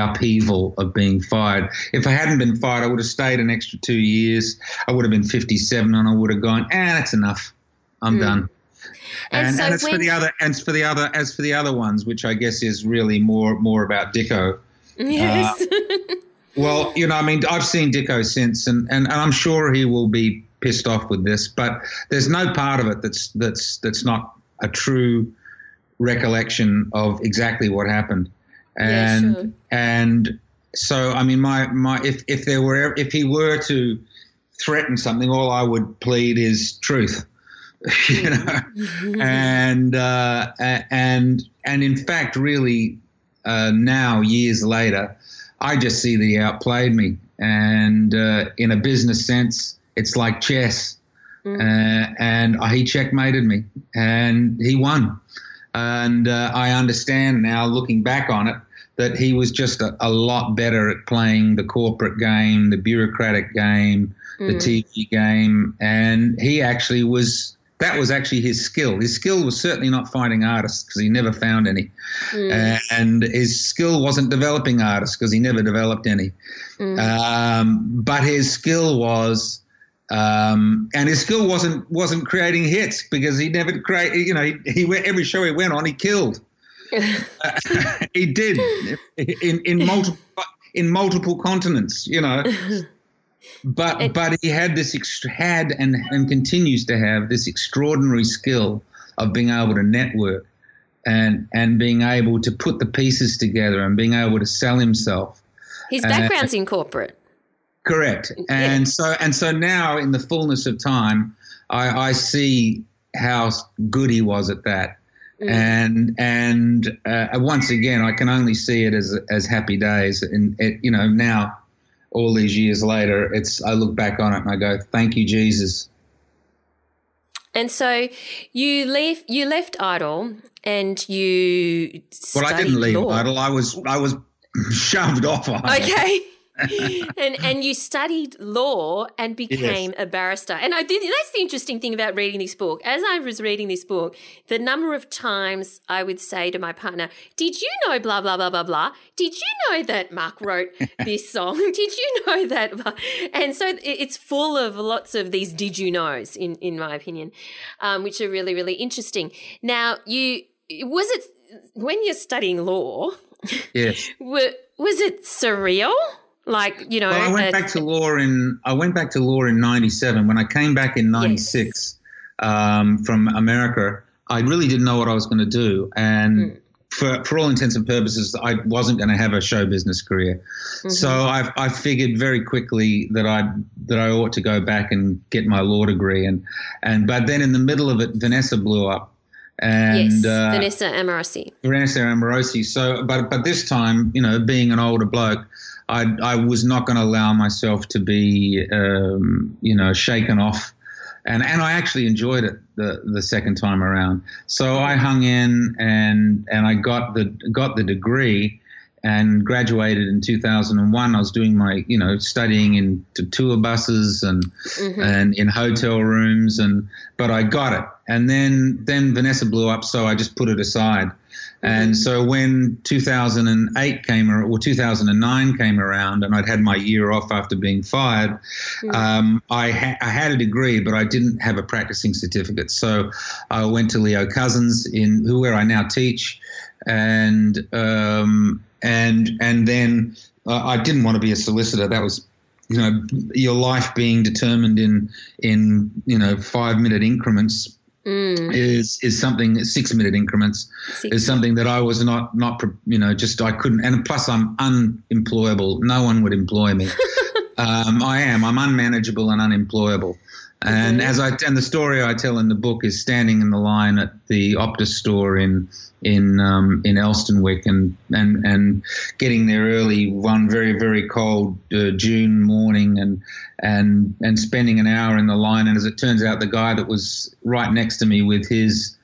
upheaval of being fired. If I hadn't been fired, I would have stayed an extra 2 years. I would have been 57, and I would have gone, that's enough. I'm done. And as for the other ones, which I guess is really more about Dicko. Yes. Well, I've seen Dicko since, and I'm sure he will be pissed off with this, but there's no part of it that's not a true recollection of exactly what happened. And yeah, sure. And so, I mean, my if he were to threaten something, all I would plead is truth. And in fact, really, now, years later, I just see that he outplayed me, and in a business sense, it's like chess, and he checkmated me, and he won. And I understand now, looking back on it, that he was just a lot better at playing the corporate game, the bureaucratic game, the TV game, and he actually was. That was actually his skill. His skill was certainly not finding artists, because he never found any. And his skill wasn't developing artists, because he never developed any. But his skill was, and his skill wasn't creating hits, because he never created, every show he went on, he killed. He did in multiple continents, But he had this and continues to have this extraordinary skill of being able to network and being able to put the pieces together and being able to sell himself. His background's in corporate. Correct. And so now, in the fullness of time, I see how good he was at that. And once again, I can only see it as happy days. And now, all these years later, I look back on it and I go, thank you, Jesus. And so you left Idol and you studied law. I didn't leave Idol. I was shoved off on. Okay. and you studied law and became a barrister. And I think that's the interesting thing about reading this book. As I was reading this book, the number of times I would say to my partner, did you know blah, blah, blah, blah, blah? Did you know that Mark wrote this song? Did you know that? And so it's full of lots of these did you knows, in my opinion, which are really, really interesting. Now, when you're studying law, yes, was it surreal? Like, you know, well, I went back to law in 97. When I came back in 96 from America, I really didn't know what I was going to do. And for all intents and purposes, I wasn't going to have a show business career. Mm-hmm. So I figured very quickly that I ought to go back and get my law degree. But then in the middle of it, Vanessa blew up. And, Vanessa Amorosi. Vanessa Amorosi. So, but this time, you know, being an older bloke, I was not going to allow myself to be, you know, shaken off. And I actually enjoyed it the second time around. So I hung in and I got the degree and graduated in 2001. I was doing my, you know, studying in tour buses and in hotel rooms. But I got it. And then Vanessa blew up, so I just put it aside. And so when 2008 came or 2009 came around and I'd had my year off after being fired, I had a degree, but I didn't have a practicing certificate. So I went to Leo Cousins where I now teach, and then I didn't want to be a solicitor. That was, you know, your life being determined in you know 5-minute increments. Is something 6-minute increments is something that I was not you know just I couldn't, and plus I'm unemployable. No one would employ me. I'm unmanageable and unemployable. And as the story I tell in the book is standing in the line at the Optus store in Elstonwick and getting there early one very, very cold June morning and spending an hour in the line. And as it turns out, the guy that was right next to me with his,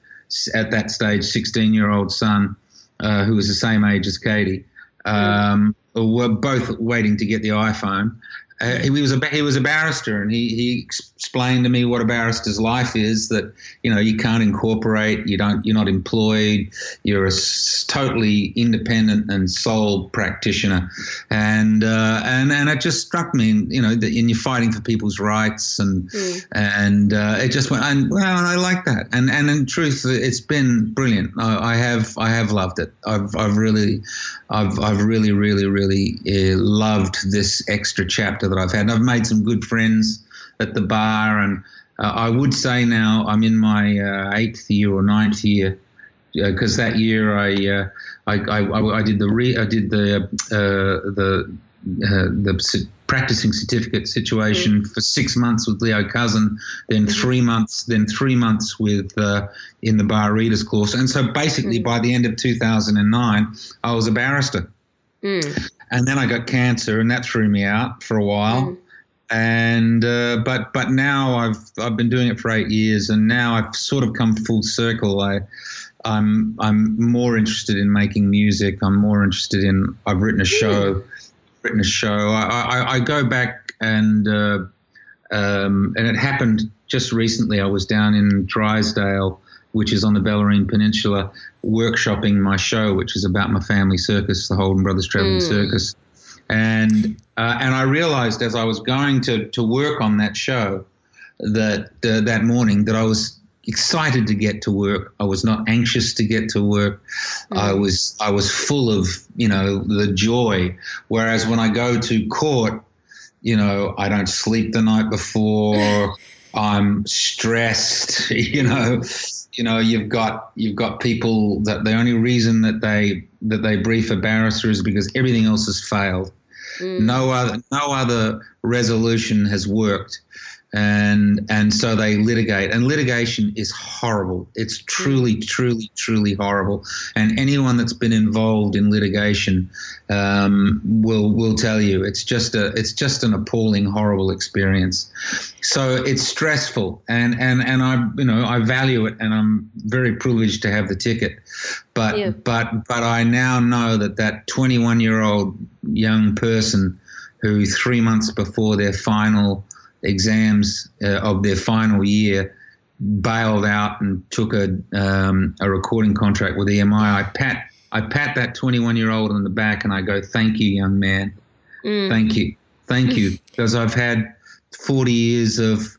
at that stage, 16-year-old son, who was the same age as Katie, were both waiting to get the iPhone. He was a barrister, and he explained to me what a barrister's life is. That you know you can't incorporate, you're not employed, you're a totally independent and sole practitioner, and it just struck me, you know, that you're fighting for people's rights, and it just went and I like that, and in truth it's been brilliant. I have loved it. I've really loved this extra chapter that I've had, and I've made some good friends at the bar, and I would say now I'm in my 8th year or 9th year, because that year I did the practicing certificate situation for 6 months with Leo Cousin, then 3 months, with in the bar readers course, and so basically by the end of 2009 I was a barrister. And then I got cancer, and that threw me out for a while. And but now I've been doing it for 8 years, and now I've sort of come full circle. I'm more interested in making music. I'm more interested in. I've written a show. I go back and it happened just recently. I was down in Drysdale, which is on the Bellarine Peninsula, workshopping my show, which is about my family circus, the Holden Brothers Traveling Circus. And I realized as I was going to work on that show that that morning that I was excited to get to work. I was not anxious to get to work. I was full of, you know, the joy, whereas when I go to court, you know, I don't sleep the night before. I'm stressed, you know. You know, you've got people that the only reason that they brief a barrister is because everything else has failed. No other resolution has worked, And so they litigate, and litigation is horrible. It's truly, truly, truly horrible. And anyone that's been involved in litigation will tell you it's just an appalling, horrible experience. So it's stressful, and I value it, and I'm very privileged to have the ticket. But yeah. but I now know that 21-year-old young person who 3 months before their final exams of their final year bailed out and took a recording contract with EMI. I pat that 21-year-old on the back and I go, "Thank you, young man. Thank you," because I've had 40 years of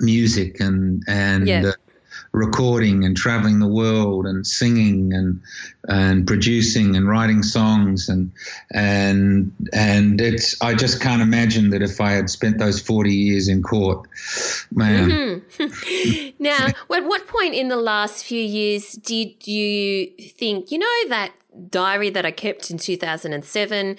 music and recording and traveling the world and singing and producing and writing songs and it's, I just can't imagine that if I had spent those 40 years in court, man. Mm-hmm. Now, at what point in the last few years did you think, that diary that I kept in 2007,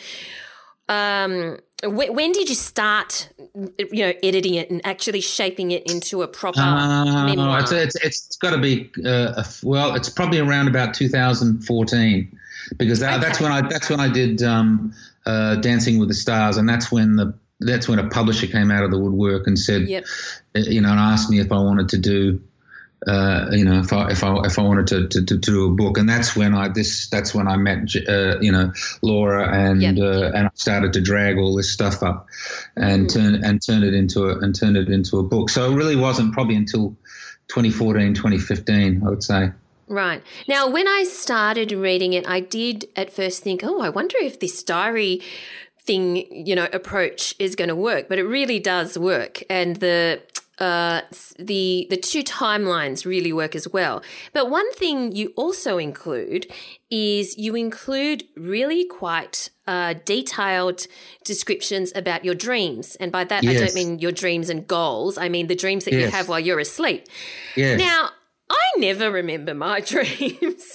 when did you start, editing it and actually shaping it into a proper memoir? It's got to be it's probably around about 2014, because that's when I did Dancing with the Stars, and that's when a publisher came out of the woodwork and said, and asked me if I wanted to do. If I wanted to do a book, and that's when I met Laura, and I started to drag all this stuff up and turn it into a book. So it really wasn't probably until 2014, 2015, I would say. Right. Now, when I started reading it, I did at first think, I wonder if this diary thing, approach is going to work, but it really does work, and the two timelines really work as well. But one thing you also include is you include really quite detailed descriptions about your dreams. And by that, I don't mean your dreams and goals. I mean the dreams that you have while you're asleep. Yes. Now, I never remember my dreams.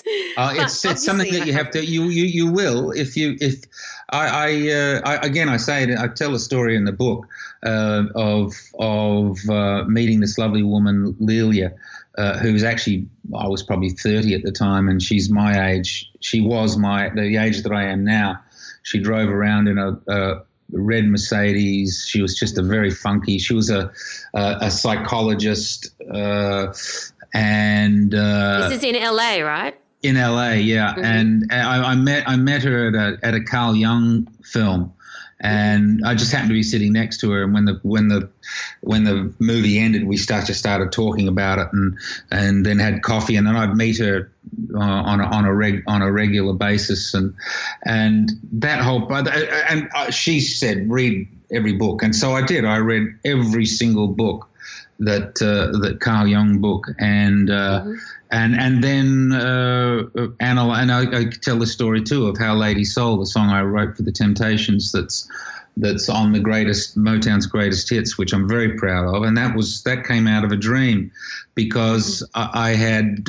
It's something that you have to. You will I say it. I tell a story in the book of meeting this lovely woman Lilia, who's actually, I was probably 30 at the time, and she's my age. She was the age that I am now. She drove around in a red Mercedes. She was just a very funky. She was a psychologist. And this is in LA, right? In LA, yeah. Mm-hmm. And I met her at a Carl Jung film, and I just happened to be sitting next to her. And when the movie ended, we started talking about it, and then had coffee. And then I'd meet her on a regular basis, and that whole. And she said, "Read every book," and so I did. I read every single book. That Carl Jung book, and then I tell the story too of how Lady Soul, the song I wrote for the Temptations, that's on the Motown's greatest hits, which I'm very proud of, and that came out of a dream, because I had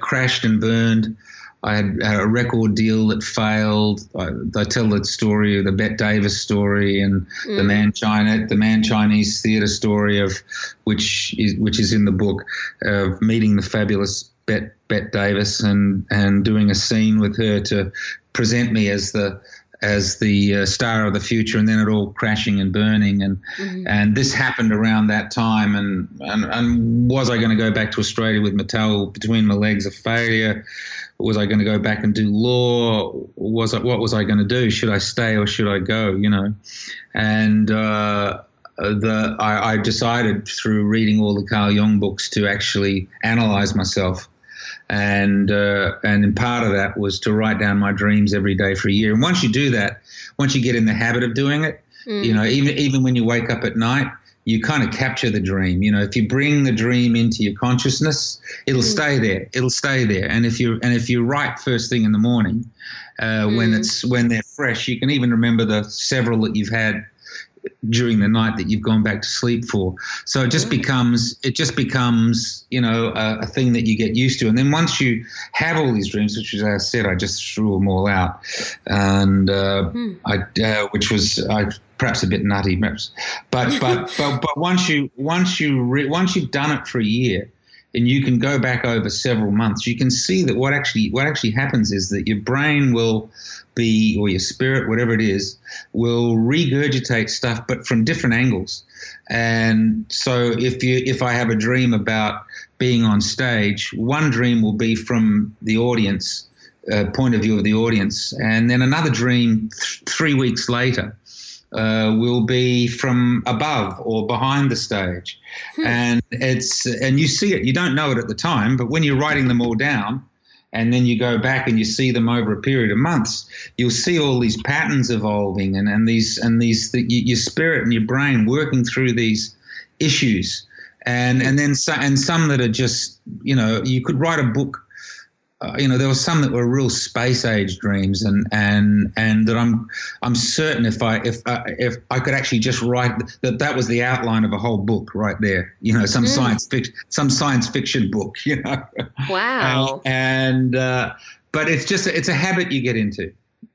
crashed and burned. I had a record deal that failed. I tell the story, the Bette Davis story, and the Chinese Theatre story, of which is in the book, of meeting the fabulous Bette Davis and doing a scene with her to present me as the star of the future, and then it all crashing and burning, and this happened around that time, and was I going to go back to Australia with my tail between my legs, a failure? Was I going to go back and do law? What was I going to do? Should I stay or should I go? I decided through reading all the Carl Jung books to actually analyze myself. And part of that was to write down my dreams every day for a year. And once you do that, once you get in the habit of doing it, even when you wake up at night, you kind of capture the dream. If you bring the dream into your consciousness, it'll stay there. It'll stay there. And if you write first thing in the morning, when they're fresh, you can even remember the several that you've had during the night that you've gone back to sleep for. So it just becomes, you know, a thing that you get used to. And then once you have all these dreams, which as I said, I just threw them all out, and which was perhaps a bit nutty, perhaps. But once you've done it for a year, and you can go back over several months, you can see that what actually happens is that your brain will be, or your spirit, whatever it is, will regurgitate stuff, but from different angles. And so if I have a dream about being on stage, one dream will be from the audience, point of view of the audience, and then another dream 3 weeks later will be from above or behind the stage. And you see it. You don't know it at the time, but when you're writing them all down and then you go back and you see them over a period of months, you'll see all these patterns evolving and these your spirit and your brain working through these issues. And then some that are just, you know, you could write a book. You know, there were some that were real space age dreams, and that I'm certain if I could actually just write that was the outline of a whole book right there. You know, some science fiction book. You know, wow. But it's a habit you get into.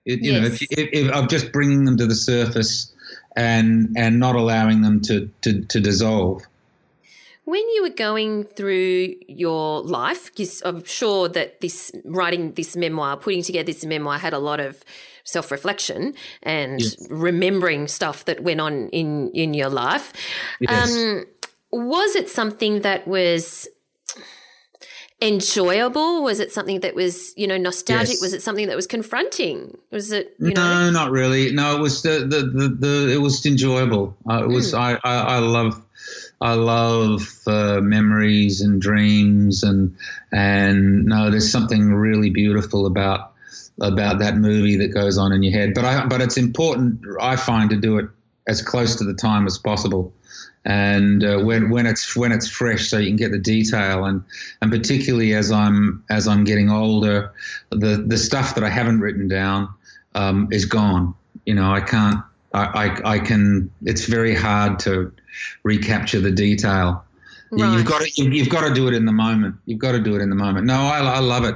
You know, of just bringing them to the surface and not allowing them to dissolve. When you were going through your life, I'm sure that putting together this memoir had a lot of self-reflection and remembering stuff that went on in your life. Yes. Was it something that was enjoyable? Was it something that was, you know, nostalgic? Yes. Was it something that was confronting? Was it, No, not really. No, it was it was enjoyable. I love memories and dreams and no, there's something really beautiful about that movie that goes on in your head. But it's important, I find, to do it as close to the time as possible, and when it's fresh, so you can get the detail. And particularly as I'm getting older, the stuff that I haven't written down is gone. You know, I can't. I can. It's very hard to recapture the detail. Right. You've got to do it in the moment. You've got to do it in the moment. No, I love it.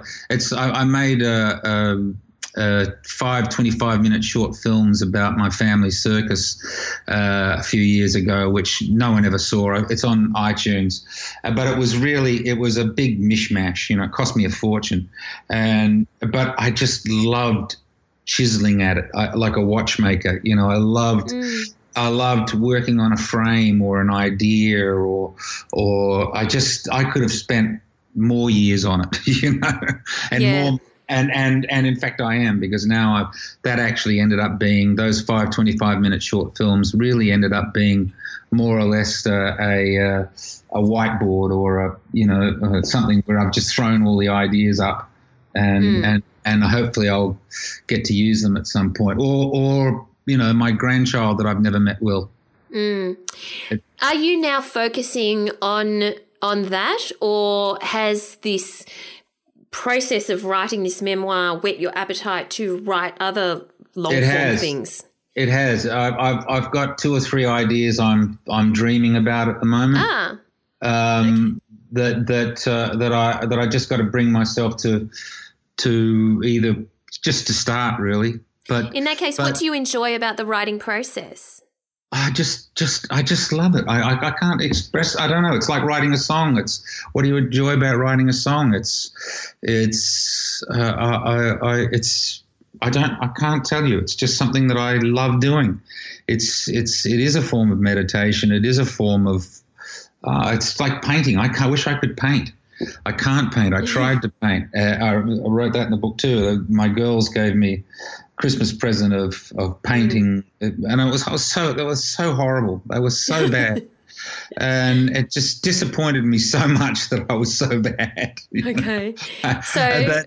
I made 5 25-minute short films about my family circus a few years ago, which no one ever saw. It's on iTunes, but it was a big mishmash. You know, it cost me a fortune, but I just loved chiseling at it like a watchmaker. You know, I loved working on a frame or an idea, or I could have spent more years on it, you know, more. And in fact I am, because now that actually ended up being, those 5 25-minute short films really ended up being more or less a whiteboard or something where I've just thrown all the ideas up and hopefully I'll get to use them at some point, or you know, my grandchild that I've never met will. Mm. Are you now focusing on that, or has this process of writing this memoir whet your appetite to write other long-form things? It has. I've got 2 or 3 ideas I'm dreaming about at the moment. Okay. That I just got to bring myself to either just to start, really. But in that case, what do you enjoy about the writing process? I just love it. I can't express. I don't know. It's like writing a song. It's what do you enjoy about writing a song? I can't tell you. It's just something that I love doing. It is a form of meditation. It is a form of. It's like painting. I wish I could paint. I can't paint. I tried to paint. I wrote that in the book too. My girls gave me a Christmas present of painting, and it was so horrible. It was so bad, and it just disappointed me so much that I was so bad. Okay, so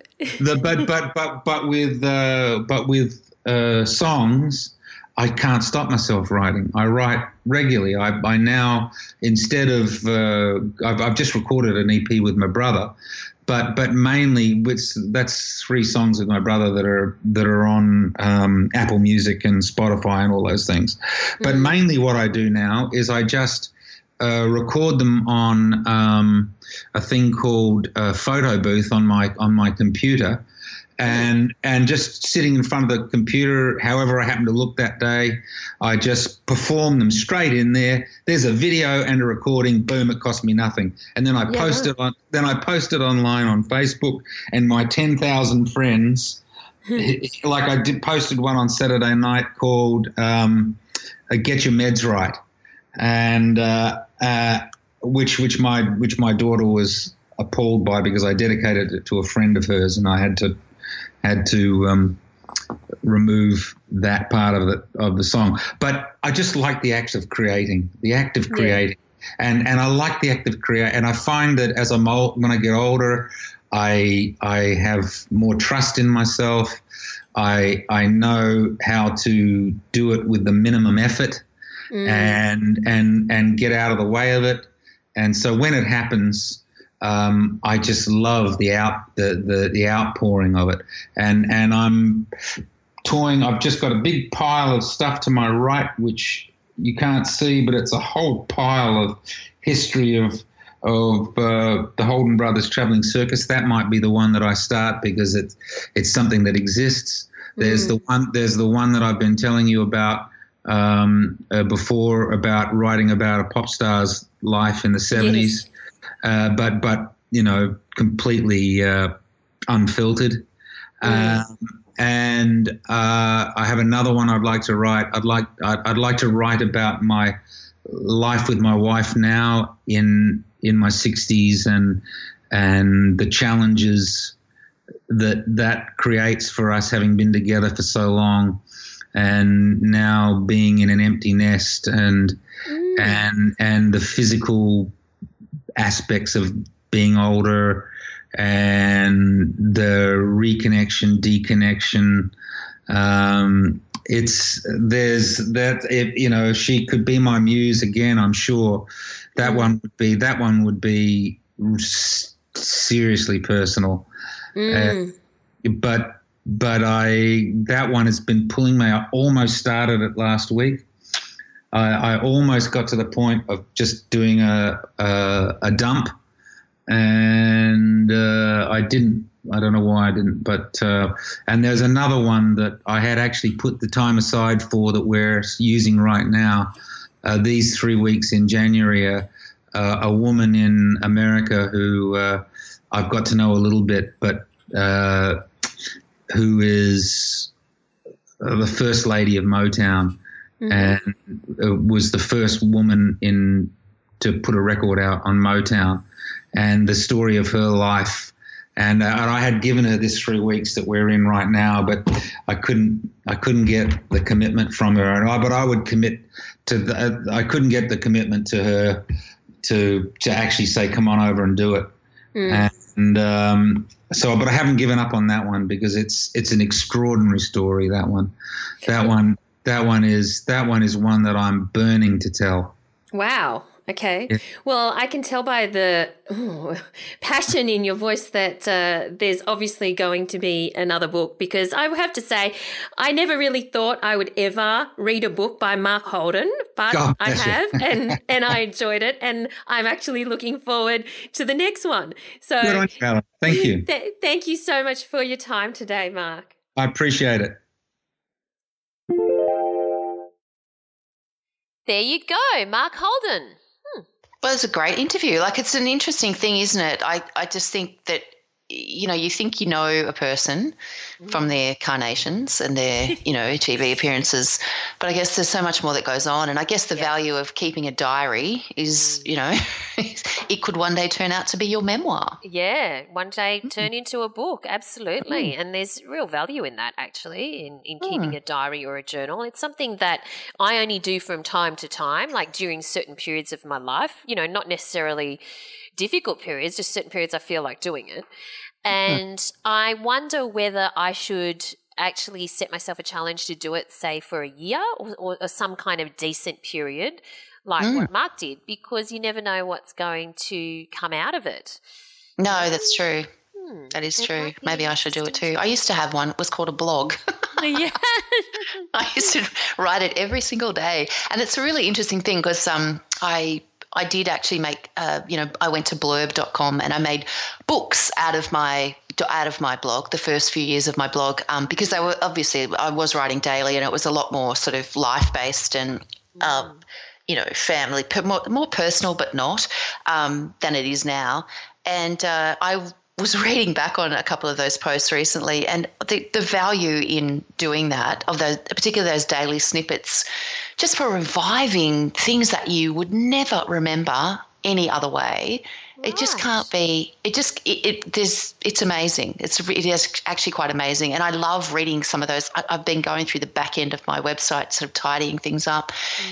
but with songs, I can't stop myself writing. I write regularly. I now, instead of I've just recorded an EP with my brother, But mainly, that's three songs with my brother that are on Apple Music and Spotify and all those things. But mainly what I do now is I just record them on a thing called Photo Booth on my computer, and just sitting in front of the computer, however I happen to look that day, I just perform them straight in there. There's a video and a recording. Boom! It cost me nothing. And then I post it on. Then I post it online on Facebook, and my 10,000 friends. Like I posted one on Saturday night called "Get Your Meds Right," and which my daughter was appalled by because I dedicated it to a friend of hers, and I had to remove that part of the song. But I just like the act of creating, and I like the act of creating. And I find that as I'm old, when I get older, I have more trust in myself. I know how to do it with the minimum effort, and get out of the way of it. And so when it happens, I just love the outpouring of it, and I'm toying. I've just got a big pile of stuff to my right, which you can't see, but it's a whole pile of history of the Holden Brothers Traveling Circus. That might be the one that I start because it's something that exists. There's the one that I've been telling you about before, about writing about a pop star's life in the 70s. Yes. But you know, completely unfiltered. I have another one I'd like to write. I'd like to write about my life with my wife now in my 60s and the challenges that creates for us having been together for so long and now being in an empty nest and the physical aspects of being older and the reconnection, deconnection. She could be my muse again, I'm sure. That one would be seriously personal. But that one has been pulling me. I almost started it last week. I almost got to the point of just doing a dump, and I didn't. I don't know why I didn't. But and there's another one that I had actually put the time aside for that we're using right now. These 3 weeks in January, a woman in America who I've got to know a little bit, but who is the first lady of Motown. And was the first woman to put a record out on Motown, and the story of her life. And I had given her this 3 weeks that we're in right now, but I couldn't get the commitment from her. I couldn't get the commitment to her to actually say, come on over and do it. But I haven't given up on that one because it's an extraordinary story. That one is one that I'm burning to tell. Wow. Okay. Yeah. Well, I can tell by the passion in your voice that there's obviously going to be another book, because I have to say I never really thought I would ever read a book by Mark Holden, but I have, and I enjoyed it, and I'm actually looking forward to the next one. So thank you. Thank you so much for your time today, Mark. I appreciate it. There you go, Mark Holden. Well, it's a great interview. Like, it's an interesting thing, isn't it? I just think that, you know, you think you know a person from their carnations and their, you know, TV appearances, but I guess there's so much more that goes on. And I guess the value of keeping a diary is, you know, it could one day turn out to be your memoir. Yeah, one day turn into a book, absolutely. And there's real value in that, actually, in keeping a diary or a journal. It's something that I only do from time to time, like during certain periods of my life, you know, not necessarily difficult periods, just certain periods I feel like doing it. And I wonder whether I should actually set myself a challenge to do it, say, for a year or some kind of decent period like what Mark did, because you never know what's going to come out of it. No, that's true. That is true. Maybe I should do it too. I used to have one. It was called a blog. Yeah. I used to write it every single day. And it's a really interesting thing because I did actually make, I went to Blurb.com and I made books out of my blog, the first few years of my blog, because they were obviously I was writing daily and it was a lot more sort of life-based and family, more personal but not than it is now. And I was reading back on a couple of those posts recently, and the value in doing that, of those, particularly those daily snippets, just for reviving things that you would never remember any other way. Right. It just can't be. It's amazing. It is actually quite amazing, and I love reading some of those. I've been going through the back end of my website, sort of tidying things up,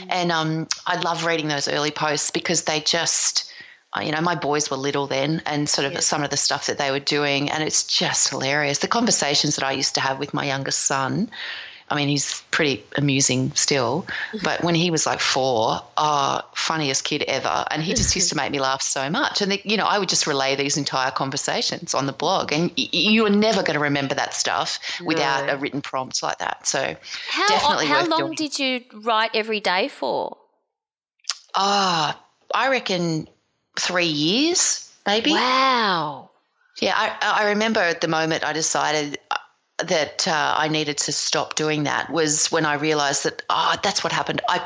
and I love reading those early posts because they just. My boys were little then and sort of some of the stuff that they were doing, and it's just hilarious. The conversations that I used to have with my youngest son, I mean, he's pretty amusing still, but when he was like 4, funniest kid ever, and he just used to make me laugh so much. And, I would just relay these entire conversations on the blog, and you are never going to remember that stuff without a written prompt like that. So definitely worth doing. How long did you write every day for? I reckon – 3 years, maybe. Wow. Yeah, I remember at the moment I decided that I needed to stop doing that was when I realised that, that's what happened. I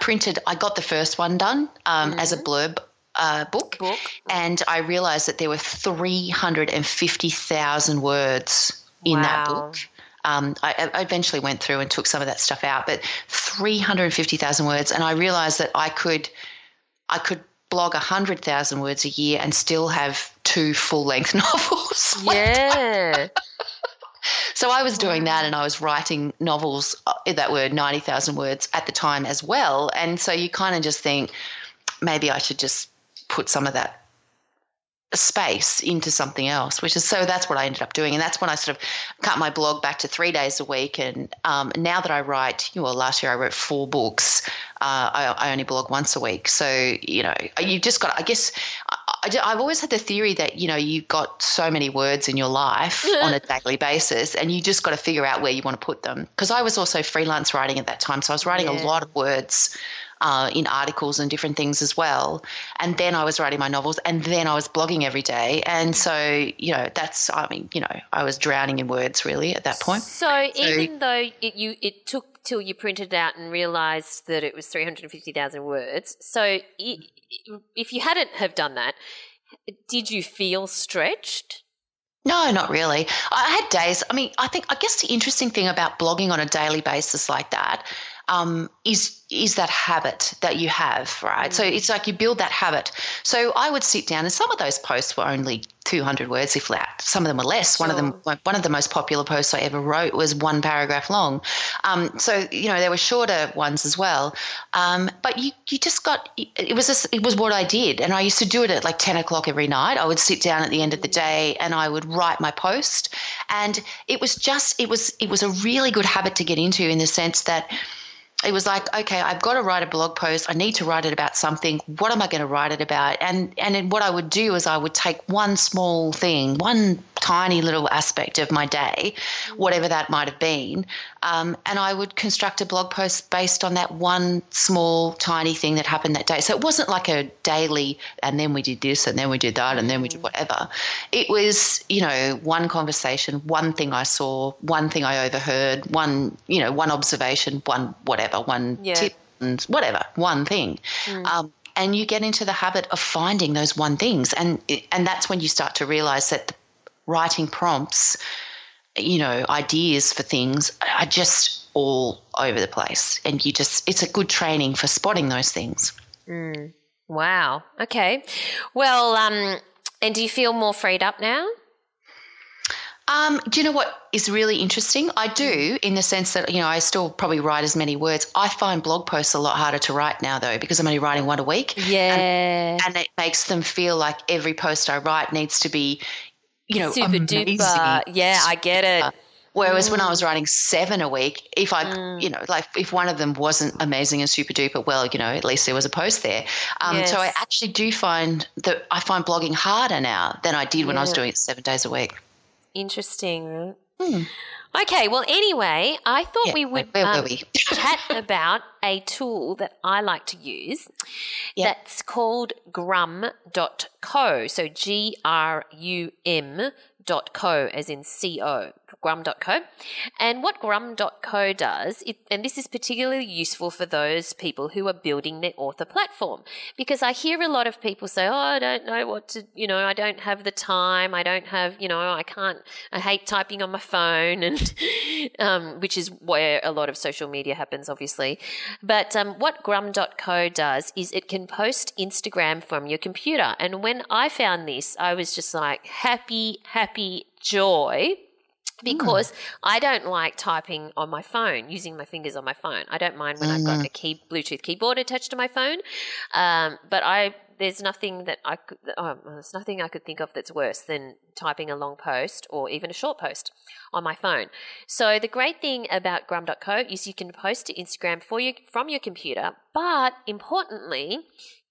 got the first one done as a blurb book, and I realised that there were 350,000 words in that book. I eventually went through and took some of that stuff out, but 350,000 words, and I realised that I could blog 100,000 words a year and still have 2 full-length novels. Yeah. So I was doing that, and I was writing novels that were 90,000 words at the time as well. And so you kind of just think maybe I should just put some of that space into something else, so that's what I ended up doing. And that's when I sort of cut my blog back to 3 days a week. And now that I write, last year I wrote 4 books. I only blog once a week. So, you've just got, I guess, I've always had the theory that, you've got so many words in your life on a daily basis, and you just got to figure out where you want to put them. Because I was also freelance writing at that time. So I was writing a lot of words in articles and different things as well. And then I was writing my novels, and then I was blogging every day. And so, I was drowning in words really at that point. So even though it took till you printed it out and realised that it was 350,000 words, so if you hadn't have done that, did you feel stretched? No, not really. I had days. I guess the interesting thing about blogging on a daily basis like that is that habit that you have, right? So it's like you build that habit. So I would sit down, and some of those posts were only 200 words, if that. Some of them were less. Sure. One of the most popular posts I ever wrote was 1 paragraph long. There were shorter ones as well. But you just got it was what I did, and I used to do it at like 10:00 every night. I would sit down at the end of the day and I would write my post, and it was a really good habit to get into, in the sense that. It was like, okay, I've got to write a blog post. I need to write it about something. What am I going to write it about? And what I would do is I would take one small thing, one tiny little aspect of my day, whatever that might have been, and I would construct a blog post based on that one small tiny thing that happened that day. So it wasn't like a daily, and then we did this, and then we did that, and then we did whatever. It was, one conversation, one thing I saw, one thing I overheard, one observation, one whatever, one tip and whatever, one thing. And you get into the habit of finding those one things, and that's when you start to realise that the writing prompts, ideas for things are just all over the place, and it's a good training for spotting those things. Wow. Okay. Well, and do you feel more freed up now? Do you know what is really interesting? I do, in the sense that, I still probably write as many words. I find blog posts a lot harder to write now, though, because I'm only writing one a week. Yeah. And it makes them feel like every post I write needs to be, super amazing. Duper. Yeah, I get it. Whereas when I was writing 7 a week, if I, you know, like if one of them wasn't amazing and super duper, well, you know, at least there was a post there. So I actually do find that I find blogging harder now than I did when I was doing it 7 days a week. Interesting. Okay, well, anyway, I thought we would chat about a tool that I like to use that's called Grum.co, so Grum.co as in C-O, Grum.co. And what Grum.co does, and this is particularly useful for those people who are building their author platform, because I hear a lot of people say, oh, I don't know what to, you know, I don't have the time, I don't have, you know, I can't, I hate typing on my phone, and which is where a lot of social media happens, obviously. But what Grum.co does is it can post Instagram from your computer. And when I found this, I was just like, happy joy, because I don't like typing on my phone, using my fingers on my phone. I don't mind when I've got a Bluetooth keyboard attached to my phone, but there's nothing that I could, there's nothing I could think of that's worse than typing a long post or even a short post on my phone. So the great thing about Grum.co is you can post to Instagram from your computer, but importantly,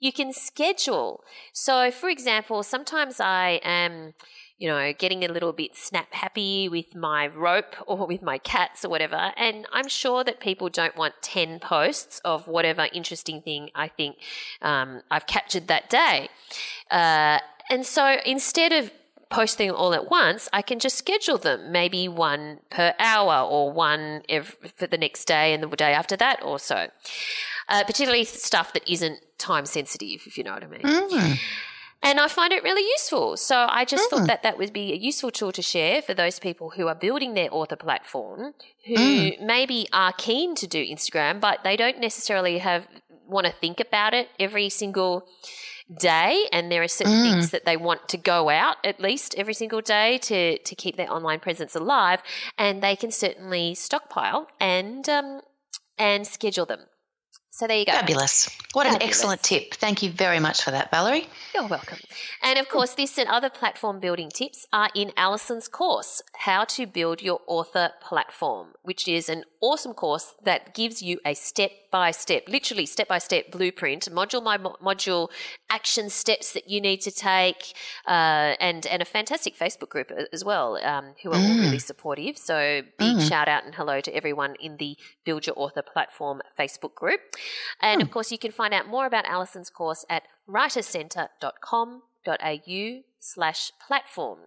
you can schedule. So, for example, sometimes I am, you know, getting a little bit snap happy with my rope or with my cats or whatever. And I'm sure that people don't want 10 posts of whatever interesting thing I think I've captured that day. And so instead of posting all at once, I can just schedule them, maybe one per hour or one for the next day and the day after that or so, particularly stuff that isn't time sensitive, if you know what I mean. And I find it really useful. So I just thought that would be a useful tool to share for those people who are building their author platform, who maybe are keen to do Instagram, but they don't necessarily want to think about it every single day, and there are certain things that they want to go out at least every single day to keep their online presence alive, and they can certainly stockpile and schedule them. So there you go. Fabulous. What an excellent tip. Thank you very much for that, Valerie. You're welcome. And, of course, this and other platform building tips are in Alison's course, How to Build Your Author Platform, which is an awesome course that gives you a step-by-step, literally step-by-step blueprint, module-by-module action steps that you need to take, and a fantastic Facebook group as well, who are all really supportive. So big shout-out and hello to everyone in the Build Your Author Platform Facebook group. And, of course, you can find out more about Alison's course at writerscentre.com.au/platform.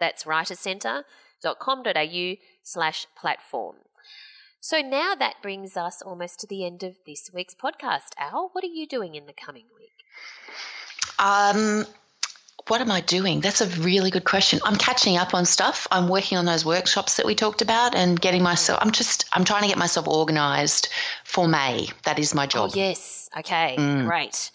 That's writerscentre.com.au/platform. So now that brings us almost to the end of this week's podcast. Al, what are you doing in the coming week? What am I doing? That's a really good question. I'm catching up on stuff. I'm working on those workshops that we talked about and getting myself – I'm trying to get myself organised for May. That is my job. Oh, yes. Okay. Great.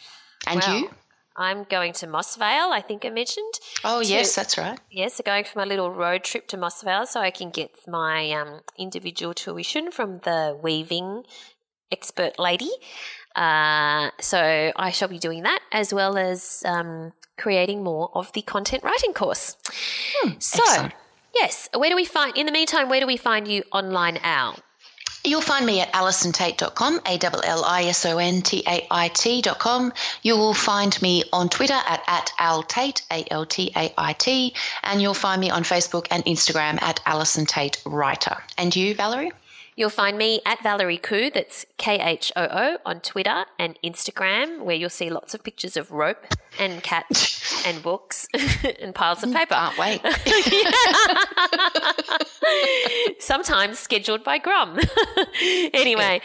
And you? I'm going to Moss Vale, I think I mentioned. Oh, yes, that's right. Yes, I'm going for my little road trip to Moss Vale so I can get my individual tuition from the weaving expert lady. So I shall be doing that as well as creating more of the content writing course. So, excellent. Yes, where do we find you online, Al? You'll find me at AlisonTate.com, ALLISONTAIT.com. You will find me on Twitter at AlTait, ALTAIT, and you'll find me on Facebook and Instagram at Alison Tate Writer. And you, Valerie? You'll find me at Valerie Koo, that's KHOO, on Twitter and Instagram, where you'll see lots of pictures of rope and cats and books and piles of paper. Can't wait. Sometimes scheduled by Grum. Anyway,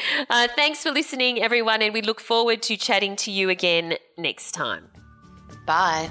thanks for listening, everyone, and we look forward to chatting to you again next time. Bye.